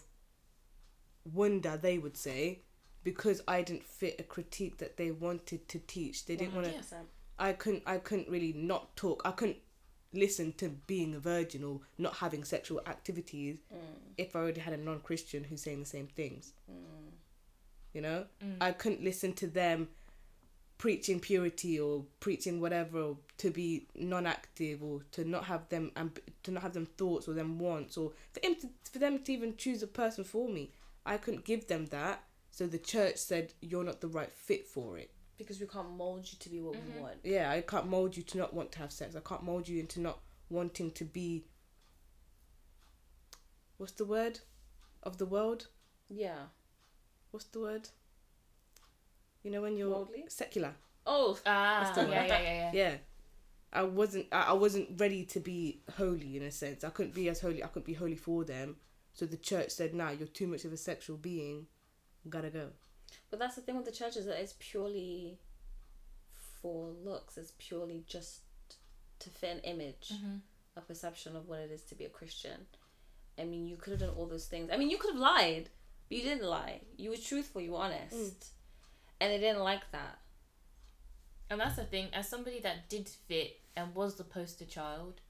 wonder, they would say, because I didn't fit a critique that they wanted to teach. They didn't want to. I couldn't really not talk. I couldn't listen to being a virgin or not having sexual activities if I already had a non-Christian who's saying the same things. I couldn't listen to them preaching purity or preaching whatever, or to be non-active, or to not have them thoughts or them wants, or for them to even choose a person for me. I couldn't give them that, so the church said, you're not the right fit for it. Because we can't mould you to be what we want. Yeah, I can't mould you to not want to have sex. I can't mould you into not wanting to be... What's the word? Of the world? Yeah. What's the word? You know when you're... Worldly? Secular. Oh, Yeah. I wasn't ready to be holy, in a sense. I couldn't be as holy. I couldn't be holy for them. So the church said, nah, you're too much of a sexual being, gotta go. But that's the thing with the church, is that it's purely for looks. It's purely just to fit an image, a perception of what it is to be a Christian. I mean, you could have done all those things. I mean, you could have lied, but you didn't lie. You were truthful, you were honest. And they didn't like that. And that's the thing, as somebody that did fit and was the poster child...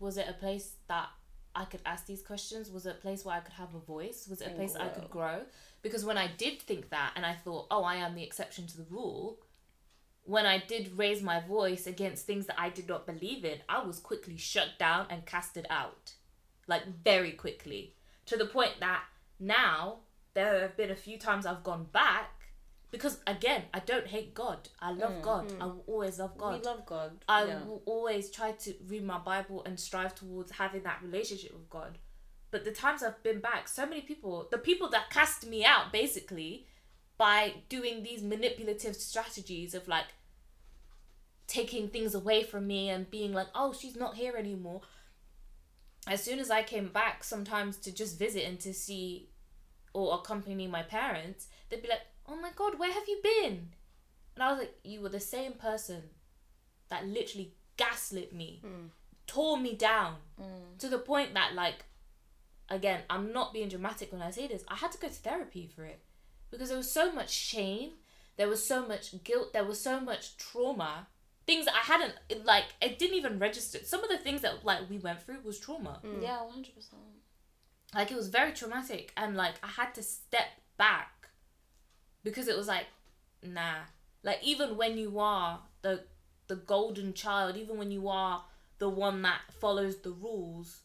Was it a place that I could ask these questions? Was it a place where I could have a voice? Was it a place I could grow? Because when I did think that and I thought, oh, I am the exception to the rule, when I did raise my voice against things that I did not believe in, I was quickly shut down and casted out. Very quickly. To the point that now, there have been a few times I've gone back Because, again, I don't hate God. I love God. I will always love God. We love God. I will always try to read my Bible and strive towards having that relationship with God. But the times I've been back, so many people, the people that cast me out, basically, by doing these manipulative strategies of, like, taking things away from me and being like, oh, she's not here anymore. As soon as I came back, sometimes to just visit and to see or accompany my parents, they'd be like, oh my God, where have you been? And I was like, you were the same person that literally gaslit me, tore me down to the point that, like, again, I'm not being dramatic when I say this, I had to go to therapy for it, because there was so much shame, there was so much guilt, there was so much trauma, things that I hadn't, like, it didn't even register. Some of the things that, like, we went through was trauma. Yeah, 100%. Like, it was very traumatic, and, like, I had to step back. Because it was like, nah. Like, even when you are the golden child, even when you are the one that follows the rules,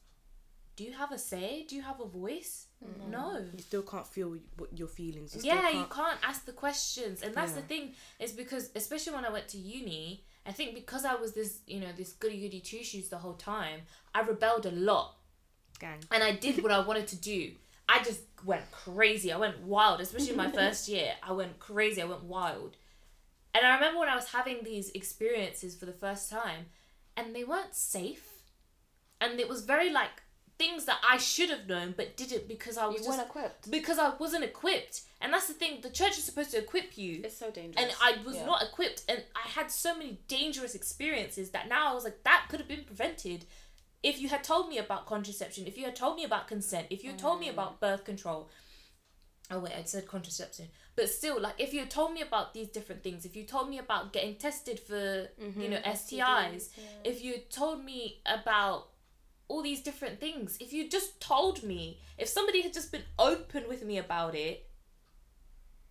do you have a say? Do you have a voice? Mm-hmm. No. You still can't feel your feelings. You can't ask the questions. And that's the thing, is because, especially when I went to uni, I think because I was this, you know, this goody-goody two-shoes the whole time, I rebelled a lot. Gang. And I did what I wanted to do. I just went crazy. I went wild, especially my first year. I went crazy. I went wild. And I remember when I was having these experiences for the first time, and they weren't safe. And it was very, like, things that I should have known but didn't, because I was weren't equipped. Because I wasn't equipped. And that's the thing. The church is supposed to equip you. It's so dangerous. And I was not equipped. And I had so many dangerous experiences that now I was like, that could have been prevented. If you had told me about contraception, if you had told me about consent, if you had told me about birth control, oh wait, I said contraception, but still, like, if you had told me about these different things, if you told me about getting tested for, you know, STIs, if you told me about all these different things, if you just told me, if somebody had just been open with me about it,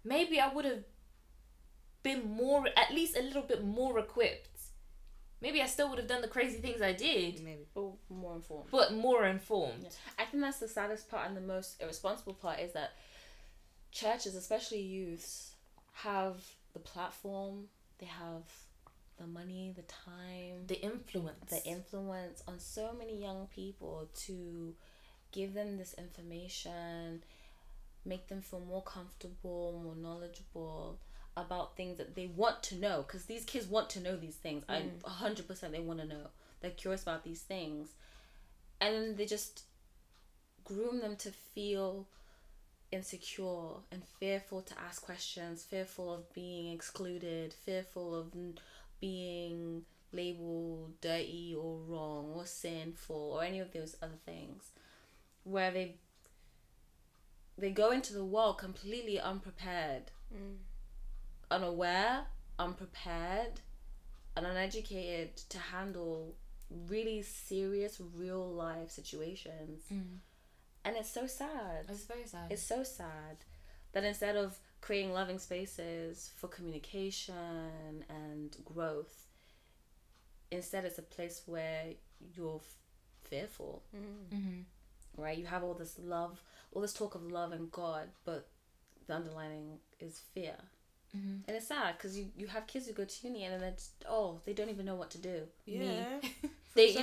maybe I would have been more, at least a little bit more equipped. Maybe I still would have done the crazy things I did. Maybe. But more informed. Yeah. I think that's the saddest part and the most irresponsible part, is that churches, especially youths, have the platform, they have the money, the time. The influence on so many young people to give them this information, make them feel more comfortable, more knowledgeable about things that they want to know, because these kids want to know these things. 100% they want to know. They're curious about these things, and then they just groom them to feel insecure and fearful to ask questions, fearful of being excluded, fearful of being labeled dirty or wrong or sinful or any of those other things, where they go into the world completely unprepared. Unaware, unprepared, and uneducated to handle really serious real life situations. And it's so sad. It's very sad. It's so sad that instead of creating loving spaces for communication and growth, instead it's a place where you're fearful. Right? You have all this love, all this talk of love and God, but the underlining is fear. And it's sad, because you have kids who go to uni and then they're just, they don't even know what to do. They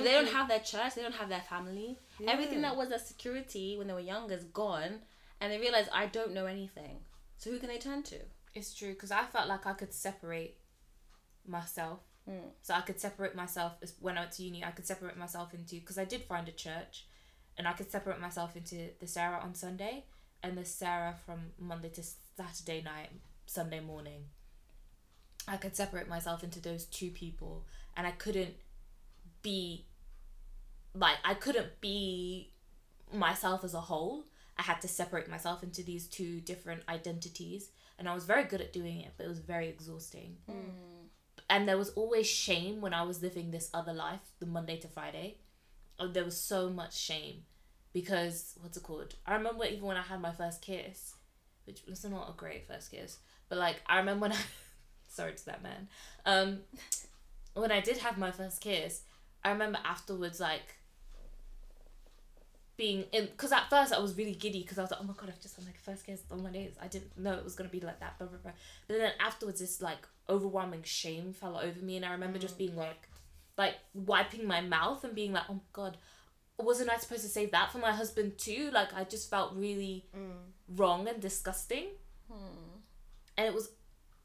don't have their church, they don't have their family. Everything that was their security when they were younger is gone, and they realize I don't know anything, so who can they turn to? It's true, because I felt like I could separate myself. So I could separate myself when I went to uni. I could separate myself into, because I did find a church, and I could separate myself into the Sarah on Sunday and the Sarah from Monday to Saturday night, Sunday morning. I could separate myself into those two people, and I couldn't be myself as a whole. I had to separate myself into these two different identities, and I was very good at doing it, but it was very exhausting. And there was always shame when I was living this other life, the Monday to Friday. There was so much shame, because I remember even when I had my first kiss, which was not a great first kiss, but, like, I remember when I, sorry to that man, when I did have my first kiss, I remember afterwards, like, being in, because at first I was really giddy because I was like, oh my god, I've just had like first kiss on my days. I didn't know it was gonna be like that, blah, blah, blah. But then afterwards, this like overwhelming shame fell over me, and I remember just being like wiping my mouth and being like, oh my god, wasn't I supposed to say that for my husband too? Like, I just felt really wrong and disgusting. And it was,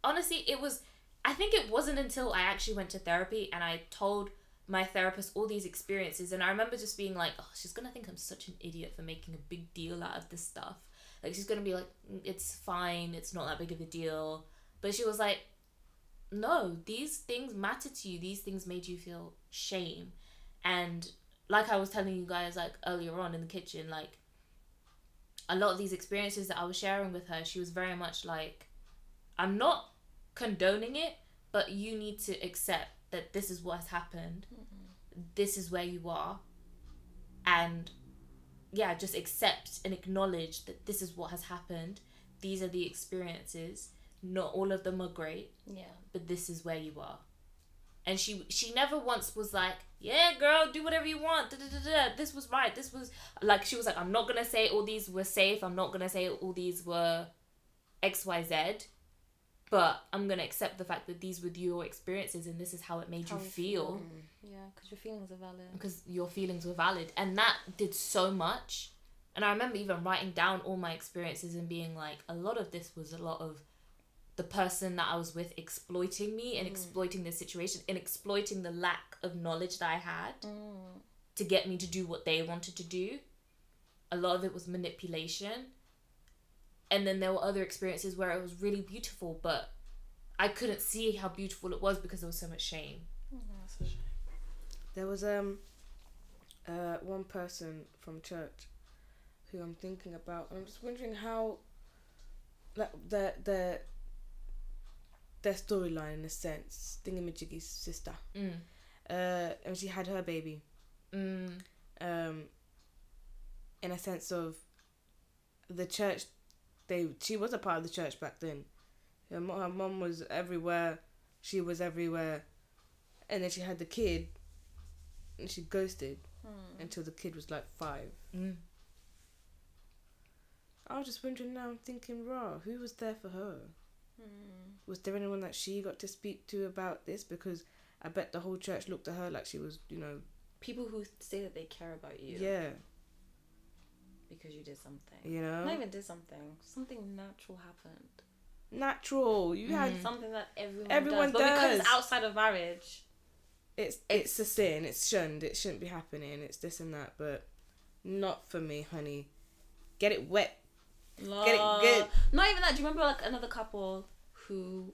honestly, it was, I think it wasn't until I actually went to therapy and I told my therapist all these experiences, and I remember just being like, oh, she's gonna think I'm such an idiot for making a big deal out of this stuff. Like, she's gonna be like, it's fine, it's not that big of a deal. But she was like, no, these things matter to you. These things made you feel shame. And like I was telling you guys, like, earlier on in the kitchen, like, a lot of these experiences that I was sharing with her, she was very much like, I'm not condoning it, but you need to accept that this is what has happened. This is where you are. And yeah, just accept and acknowledge that this is what has happened. These are the experiences. Not all of them are great. Yeah. But this is where you are. And she never once was like, yeah, girl, do whatever you want. Da, da, da, da. This was right. This was like, she was like, I'm not going to say all these were safe. I'm not going to say all these were X, Y, Z. But I'm going to accept the fact that these were your experiences and this is how it made you feel. Yeah, because your feelings are valid. Because your feelings were valid. And that did so much. And I remember even writing down all my experiences and being like, a lot of this was a lot of the person that I was with exploiting me and exploiting the situation and exploiting the lack of knowledge that I had to get me to do what they wanted to do. A lot of it was manipulation. And then there were other experiences where it was really beautiful, but I couldn't see how beautiful it was because there was so much shame. Oh, that's a shame. There was one person from church who I'm thinking about, and I'm just wondering how, like, their storyline, in a sense, Thingamajiggy's sister, and she had her baby, in a sense of the church. She was a part of the church back then. Her mum was everywhere. She was everywhere. And then she had the kid. And she ghosted until the kid was like 5. I was just wondering now, I'm thinking, raw, who was there for her? Was there anyone that she got to speak to about this? Because I bet the whole church looked at her like she was, you know... People who say that they care about you. Yeah. Because you did something. You know? Not even did something. Something natural happened. Natural. You had... Something that everyone does. But because it's outside of marriage... It's a sin. It's shunned. It shouldn't be happening. It's this and that. But not for me, honey. Get it wet. Lord. Get it good. Not even that. Do you remember like another couple who...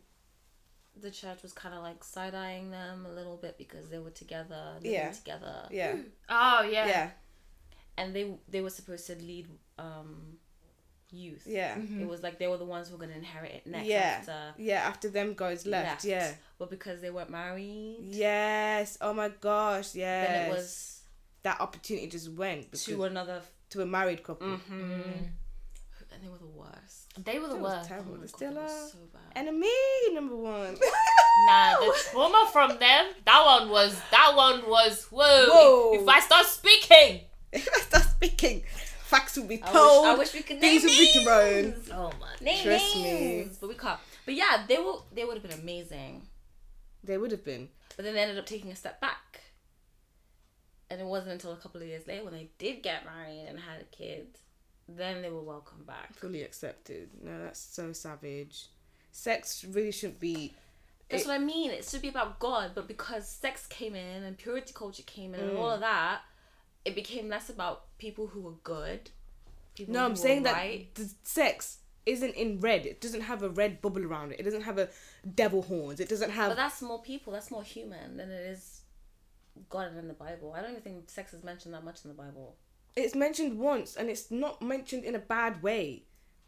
The church was kind of like side-eyeing them a little bit because they were together. Living together. Yeah. Oh, yeah. Yeah. And they were supposed to lead youth. Yeah. Mm-hmm. It was like they were the ones who were going to inherit it next. Yeah. After them guys left. Yeah. But because they weren't married. Yes. Oh my gosh. Yes. Then it was... That opportunity just went. To a married couple. Mm-hmm. And they were the worst. They were the worst. Was terrible. Oh God, still was so bad. Enemy number one. Nah, the trauma from them, that one was, whoa. If I start speaking... Facts will be told. I wish we could name names. Things will be thrown. Oh my. Trust me. But we can't. But yeah, they would have been amazing. They would have been. But then they ended up taking a step back. And it wasn't until a couple of years later when they did get married and had a kid, then they were welcomed back. Fully accepted. No, that's so savage. Sex really shouldn't be... That's what I mean. It should be about God. But because sex came in and purity culture came in and all of that... It became less about people who were good. I'm saying that sex isn't in red. It doesn't have a red bubble around it. It doesn't have a devil horns. It doesn't have... But that's more people. That's more human than it is God in the Bible. I don't even think sex is mentioned that much in the Bible. It's mentioned once, and it's not mentioned in a bad way.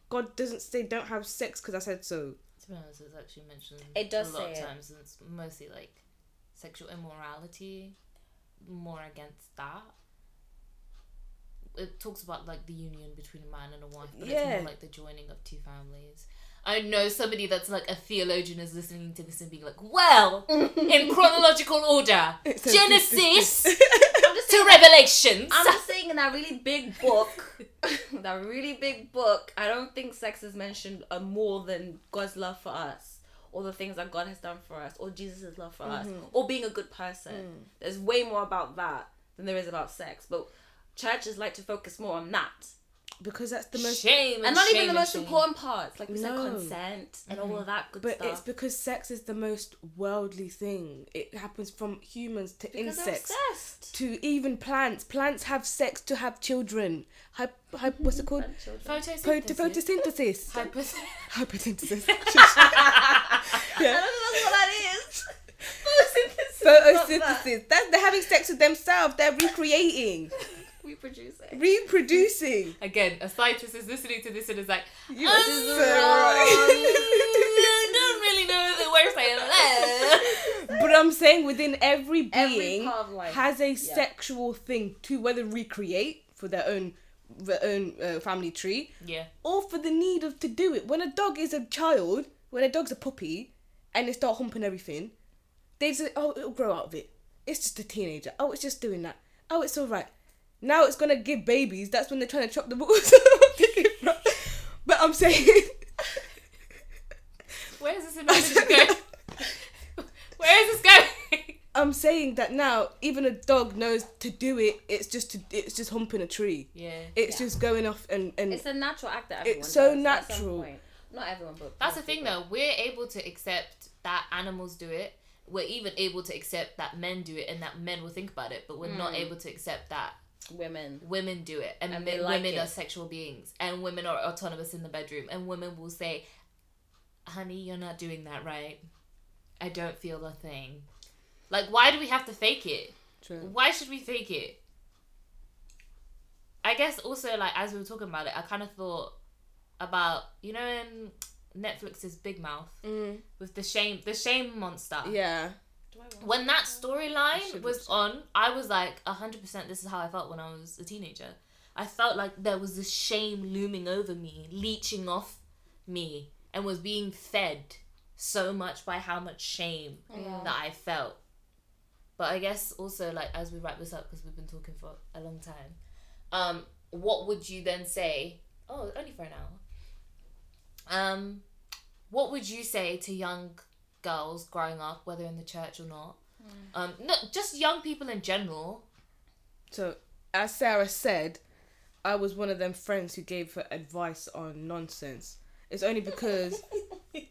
God doesn't say don't have sex because I said so. To be honest, it's actually mentioned a lot of times. And it's mostly like sexual immorality, more against that. It talks about like the union between a man and a wife, but it's more like the joining of two families. I know somebody that's like a theologian is listening to this and being like, well, in chronological order, Genesis to Revelations. I'm just saying in that really big book, I don't think sex is mentioned more than God's love for us, or the things that God has done for us, or Jesus' love for us, or being a good person. There's way more about that than there is about sex, but churches like to focus more on that. Because that's the most... shame. And not even the most important parts. Like we said, consent and all of that good stuff. But it's because sex is the most worldly thing. It happens from humans to insects. To even plants. Plants have sex to have children. What's it called? Photosynthesis. Photosynthesis. Yeah. I don't know what that is. Photosynthesis. They're having sex with themselves. They're recreating. Reproducing. Again, a scientist is listening to this and is like, this is wrong. I don't really know the words I love. But I'm saying within every being has a sexual thing to whether recreate for their own family tree, or for the need of to do it. When a dog is a child, when a dog's a puppy, and they start humping everything, they say, it'll grow out of it. It's just a teenager. Oh, it's just doing that. Oh, it's all right. Now it's going to give babies. That's when they're trying to chop the balls. But I'm saying... Where is this message going? Where is this going? I'm saying that now, even a dog knows to do it. It's just humping a tree. Yeah. It's just going off and... It's a natural act that everyone does. It's so natural. Not everyone, but... That's the thing, though. We're able to accept that animals do it. We're even able to accept that men do it and that men will think about it. But we're not able to accept that women do it, and men, like women are sexual beings, and women are autonomous in the bedroom, and women will say, honey, you're not doing that right, I don't feel a thing. Like, why do we have to fake it? True. Why should we fake it? I guess also, like, as we were talking about it, I kind of thought about, you know, in Netflix's Big Mouth with the shame monster, when that storyline was on, I was like, 100% this is how I felt when I was a teenager. I felt like there was this shame looming over me, leeching off me, and was being fed so much by how much shame that I felt. But I guess also, like, as we wrap this up, because we've been talking for a long time, what would you then say? Oh, only for an hour. What would you say to young girls growing up, whether in the church or not, just young people in general? So, as Sarah said, I was one of them friends who gave her advice on nonsense. It's only because I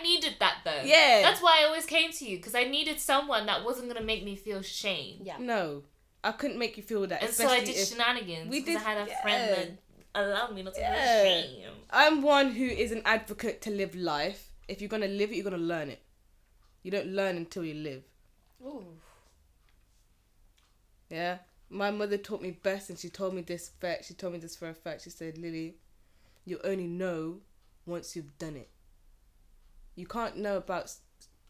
needed that, though. Yeah, that's why I always came to you, because I needed someone that wasn't gonna make me feel shame. Yeah, no, I couldn't make you feel that. And so I did shenanigans. I had a friend that allowed me not to feel shame. I'm one who is an advocate to live life. If you're going to live it, you're going to learn it. You don't learn until you live. Ooh. Yeah. My mother taught me best, and she told me this fact. She told me this for a fact. She said, Lily, you only know once you've done it. You can't know about...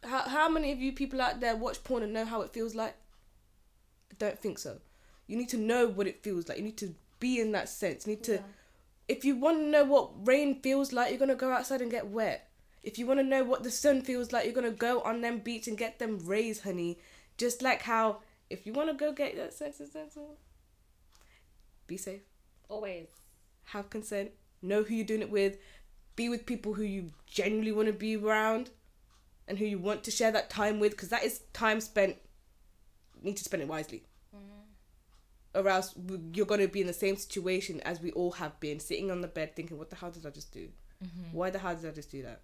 How many of you people out there watch porn and know how it feels like? I don't think so. You need to know what it feels like. You need to be in that sense. You need to... Yeah. If you want to know what rain feels like, you're going to go outside and get wet. If you want to know what the sun feels like, you're going to go on them beach and get them rays, honey. Just like how, if you want to go get that sex, be safe. Always. Have consent. Know who you're doing it with. Be with people who you genuinely want to be around and who you want to share that time with, because that is time spent. You need to spend it wisely. Or else you're going to be in the same situation as we all have been, sitting on the bed thinking, what the hell did I just do? Why the hell did I just do that?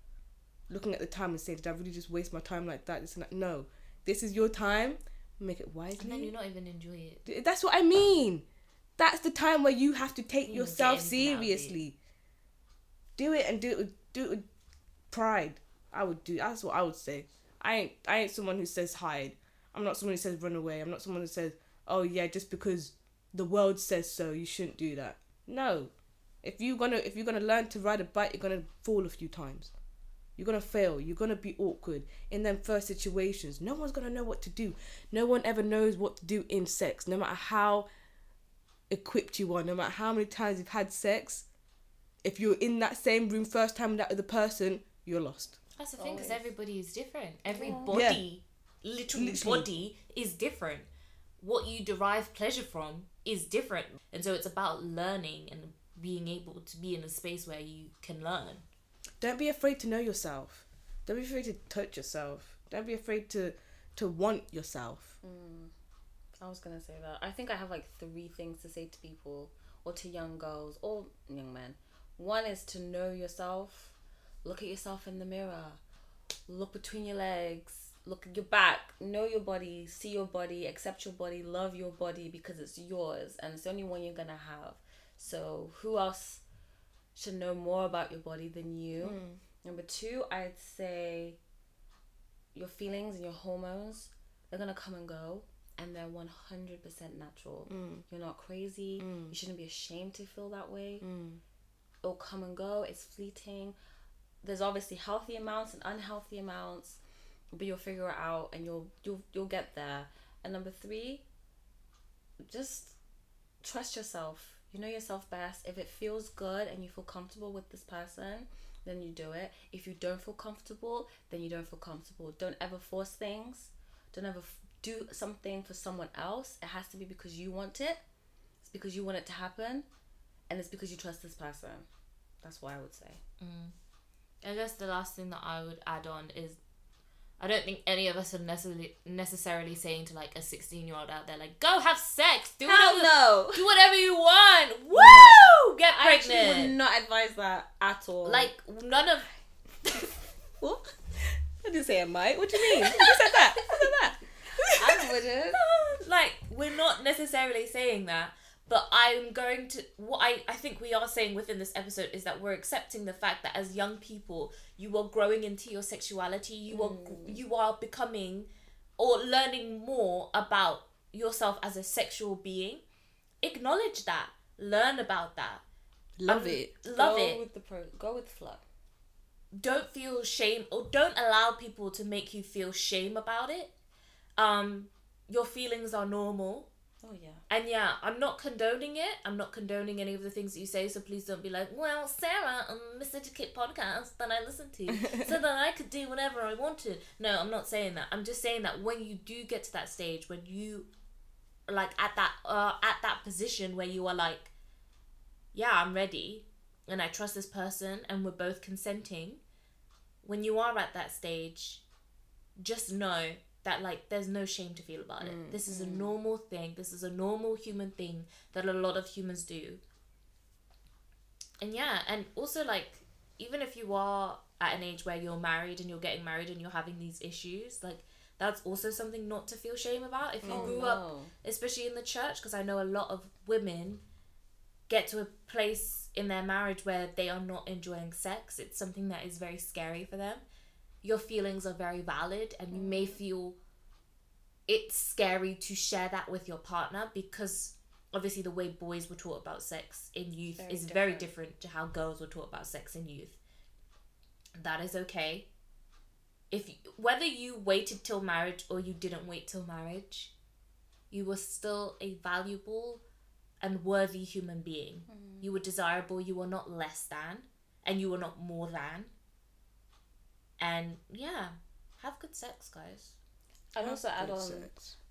Looking at the time and saying, did I really just waste my time like that? This and that. No. This is your time. Make it wisely. And then you're not even enjoying it. That's what I mean. That's the time where you have to take yourself seriously. Do it with pride. That's what I would say. I ain't someone who says hide. I'm not someone who says run away. I'm not someone who says, oh yeah, just because the world says so, you shouldn't do that. No. If you're gonna learn to ride a bike, you're gonna fall a few times. You're gonna fail. You're gonna be awkward in them first situations. No one's gonna know what to do. No one ever knows what to do in sex, no matter how equipped you are, no matter how many times you've had sex. If you're in that same room first time with that other person, you're lost. That's the thing, because everybody is different. Everybody, literally, body is different. what you derive pleasure from is different. And so it's about learning and being able to be in a space where you can learn. Don't be afraid to know yourself. Don't be afraid to touch yourself. Don't be afraid to want yourself. I was going to say that. I think I have like three things to say to people or to young girls or young men. One is to know yourself. Look at yourself in the mirror. Look between your legs. Look at your back. Know your body. See your body. Accept your body. Love your body because it's yours and it's the only one you're going to have. So who else should know more about your body than you? Number two, I'd say your feelings and your hormones, they're going to come and go. And they're 100% natural. You're not crazy. You shouldn't be ashamed to feel that way. It'll come and go. It's fleeting. There's obviously healthy amounts and unhealthy amounts, but you'll figure it out and you'll get there. And number three, just trust yourself. You know yourself best. If it feels good and you feel comfortable with this person, then you do it. If you don't feel comfortable, then you don't feel comfortable. Don't ever force things. Don't ever do something for someone else. It has to be because you want it. It's because you want it to happen. And it's because you trust this person. That's what I would say. I guess the last thing that I would add on is I don't think any of us are necessarily saying to like a 16-year-old out there, like, go have sex. Do whatever you want. Woo! Get pregnant. I actually would not advise that at all. Like, none of... What? I didn't say I might. What do you mean? Who said that? Who said that? I wouldn't. Like, we're not necessarily saying that, but I'm going to... What I think we are saying within this episode is that we're accepting the fact that as young people, you are growing into your sexuality, you are becoming or learning more about yourself as a sexual being. Acknowledge that. Learn about that. Love it. Go with the flow. Don't feel shame or don't allow people to make you feel shame about it. Your feelings are normal. Oh yeah. And yeah, I'm not condoning it. I'm not condoning any of the things that you say, so please don't be like, well, Sarah on Miseducate podcast that I listened to so that I could do whatever I wanted. No, I'm not saying that. I'm just saying that when you do get to that stage, when you like at that position where you are like, yeah, I'm ready and I trust this person and we're both consenting, when you are at that stage, just know that like there's no shame to feel about it. This is a normal thing. This is a normal human thing that a lot of humans do. And yeah, and also like even if you are at an age where you're married and you're getting married and you're having these issues, like that's also something not to feel shame about. If you grew up, especially in the church, because I know a lot of women get to a place in their marriage where they are not enjoying sex. It's something that is very scary for them. Your feelings are very valid and you may feel it's scary to share that with your partner because obviously the way boys were taught about sex in youth is very different to how girls were taught about sex in youth. That is okay. Whether you waited till marriage or you didn't wait till marriage, you were still a valuable and worthy human being. You were desirable. You were not less than and you were not more than. And yeah, have good sex, guys. I'd also add on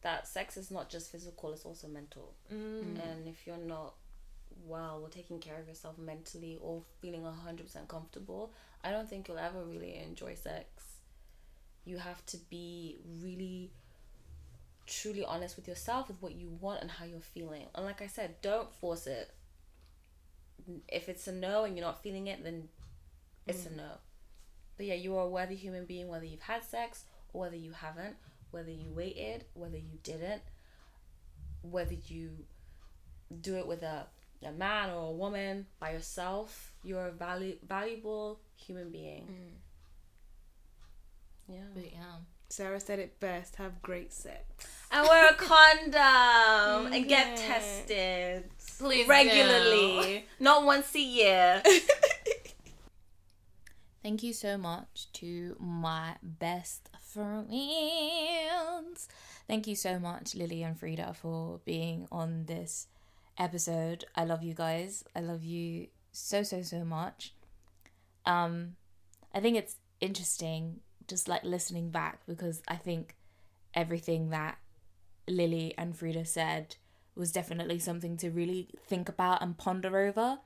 that sex is not just physical, it's also mental. And if you're not well or taking care of yourself mentally or feeling 100% comfortable, I don't think you'll ever really enjoy sex. You have to be really, truly honest with yourself, with what you want and how you're feeling. And like I said, don't force it. If it's a no and you're not feeling it, then it's a no. But yeah, you are a worthy human being, whether you've had sex or whether you haven't, whether you waited, whether you didn't, whether you do it with a man or a woman, by yourself, you're a valuable human being. Yeah. But yeah. Sarah said it best, have great sex. And wear a condom and get tested. Please regularly. No. Not once a year. Thank you so much to my best friends. Thank you so much, Lily and Frida, for being on this episode. I love you guys. I love you so, so, so much. I think it's interesting just like listening back because I think everything that Lily and Frida said was definitely something to really think about and ponder over.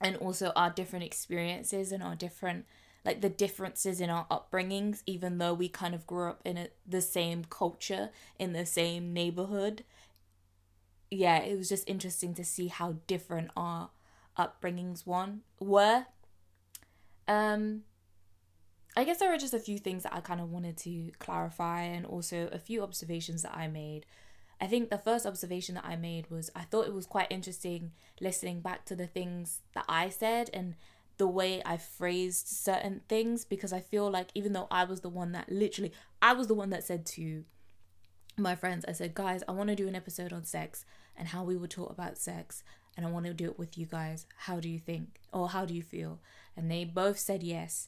And also our different experiences and our different, like, the differences in our upbringings, even though we kind of grew up in the same culture, in the same neighborhood. Yeah, it was just interesting to see how different our upbringings were. I guess there were just a few things that I kind of wanted to clarify, and also a few observations that I made. I think the first observation that I made was I thought it was quite interesting listening back to the things that I said and the way I phrased certain things, because I feel like even though I was the one that literally, I was the one that said to my friends, I said, guys, I want to do an episode on sex and how we would talk about sex, and I want to do it with you guys. How do you think, or how do you feel? And they both said yes.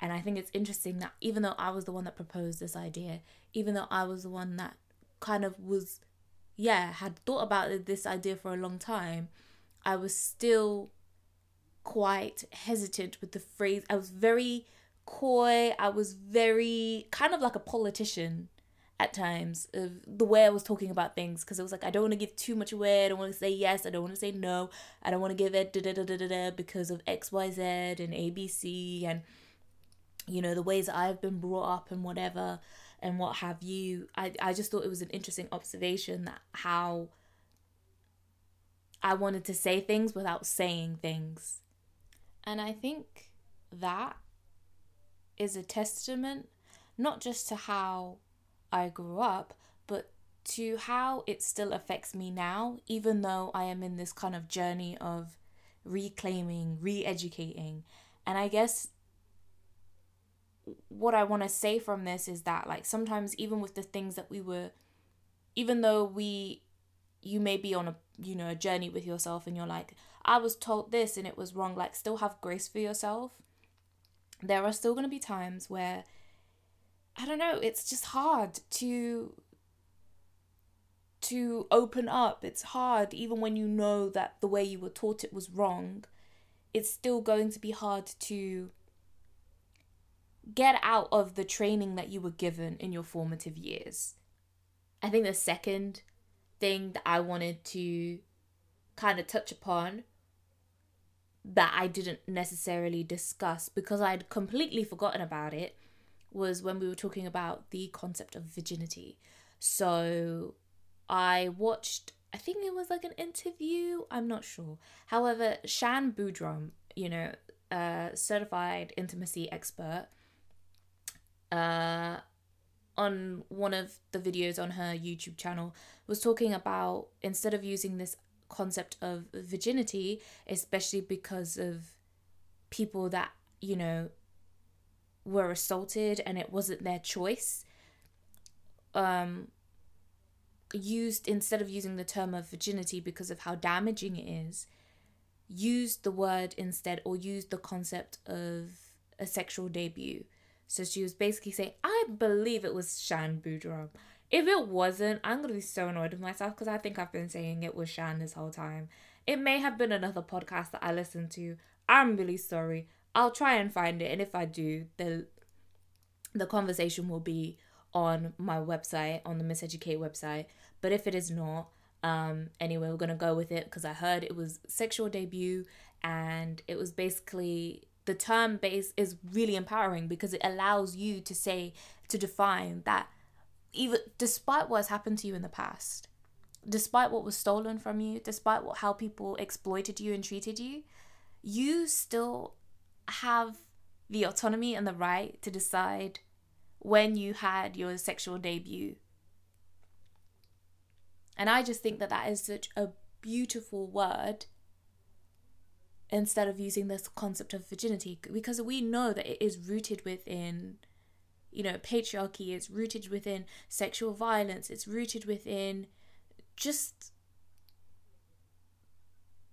And I think it's interesting that even though I was the one that proposed this idea, even though I was the one that kind of was, yeah, had thought about this idea for a long time, I was still quite hesitant with the phrase. I was very coy. I was very kind of like a politician at times of the way I was talking about things, because it was like, I don't want to give too much away. I don't want to say yes. I don't want to say no. I don't want to give it because of X, Y, Z and ABC and, you know, the ways I've been brought up and whatever and what have you. I just thought it was an interesting observation that how I wanted to say things without saying things. And I think that is a testament, not just to how I grew up, but to how it still affects me now, even though I am in this kind of journey of reclaiming, re-educating. And I guess what I want to say from this is that, like, sometimes even with the things that we were, even though you may be on a, you know, a journey with yourself and you're like, I was told this and it was wrong, like, still have grace for yourself. There are still going to be times where, I don't know, it's just hard to open up. It's hard, even when you know that the way you were taught it was wrong, it's still going to be hard to get out of the training that you were given in your formative years. I think the second thing that I wanted to kind of touch upon that I didn't necessarily discuss because I'd completely forgotten about it was when we were talking about the concept of virginity. So I watched, I think it was like an interview, I'm not sure. However, Shan Boudrum, you know, certified intimacy expert, on one of the videos on her YouTube channel was talking about, instead of using this concept of virginity, especially because of people that, you know, were assaulted and it wasn't their choice, instead of using the term of virginity because of how damaging it is, used the word instead, or used the concept of a sexual debut. So she was basically saying, I believe it was Shan Boudrum. If it wasn't, I'm going to be so annoyed with myself because I think I've been saying it was Shan this whole time. It may have been another podcast that I listened to. I'm really sorry. I'll try and find it. And if I do, the conversation will be on my website, on the Miseducate website. But if it is not, anyway, we're going to go with it because I heard it was sexual debut, and it was basically... The term base is really empowering because it allows you to say, to define that even despite what has happened to you in the past, despite what was stolen from you, despite how people exploited you and treated you, you still have the autonomy and the right to decide when you had your sexual debut. And I just think that that is such a beautiful word, instead of using this concept of virginity, because we know that it is rooted within, you know, patriarchy, it's rooted within sexual violence, it's rooted within just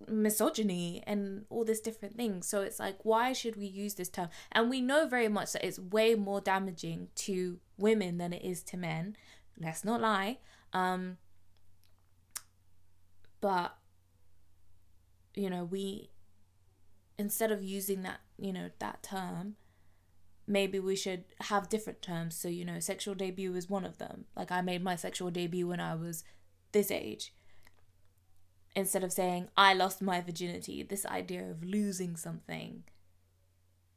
misogyny and all this different things. So it's like, why should we use this term? And we know very much that it's way more damaging to women than it is to men. Let's not lie. But, you know, instead of using that, you know, that term, maybe we should have different terms. So, you know, sexual debut is one of them. Like, I made my sexual debut when I was this age. Instead of saying, I lost my virginity, this idea of losing something.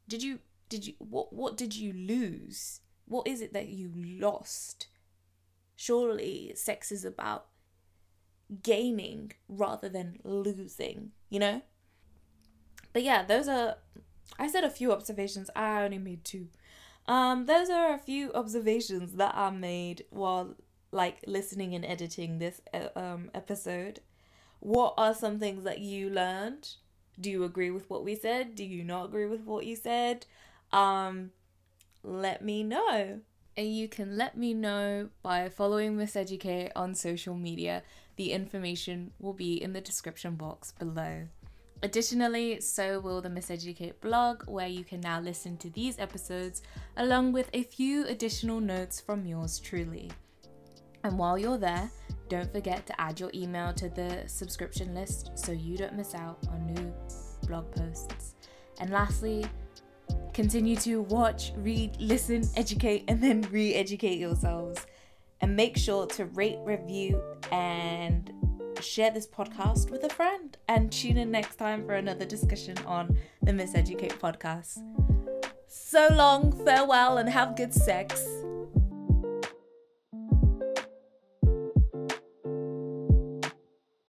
What did you lose? What is it that you lost? Surely sex is about gaining rather than losing, you know? But yeah, I said a few observations. I only made two. Those are a few observations that I made while, like, listening and editing this episode. What are some things that you learned? Do you agree with what we said? Do you not agree with what you said? Let me know. And you can let me know by following Miseducate on social media. The information will be in the description box below. Additionally, so will the Miseducate blog, where you can now listen to these episodes along with a few additional notes from yours truly. And while you're there, don't forget to add your email to the subscription list so you don't miss out on new blog posts. And lastly, continue to watch, read, listen, educate, and then re-educate yourselves. And make sure to rate, review, and share this podcast with a friend, and tune in next time for another discussion on the Miseducate podcast. So long, farewell, and have good sex.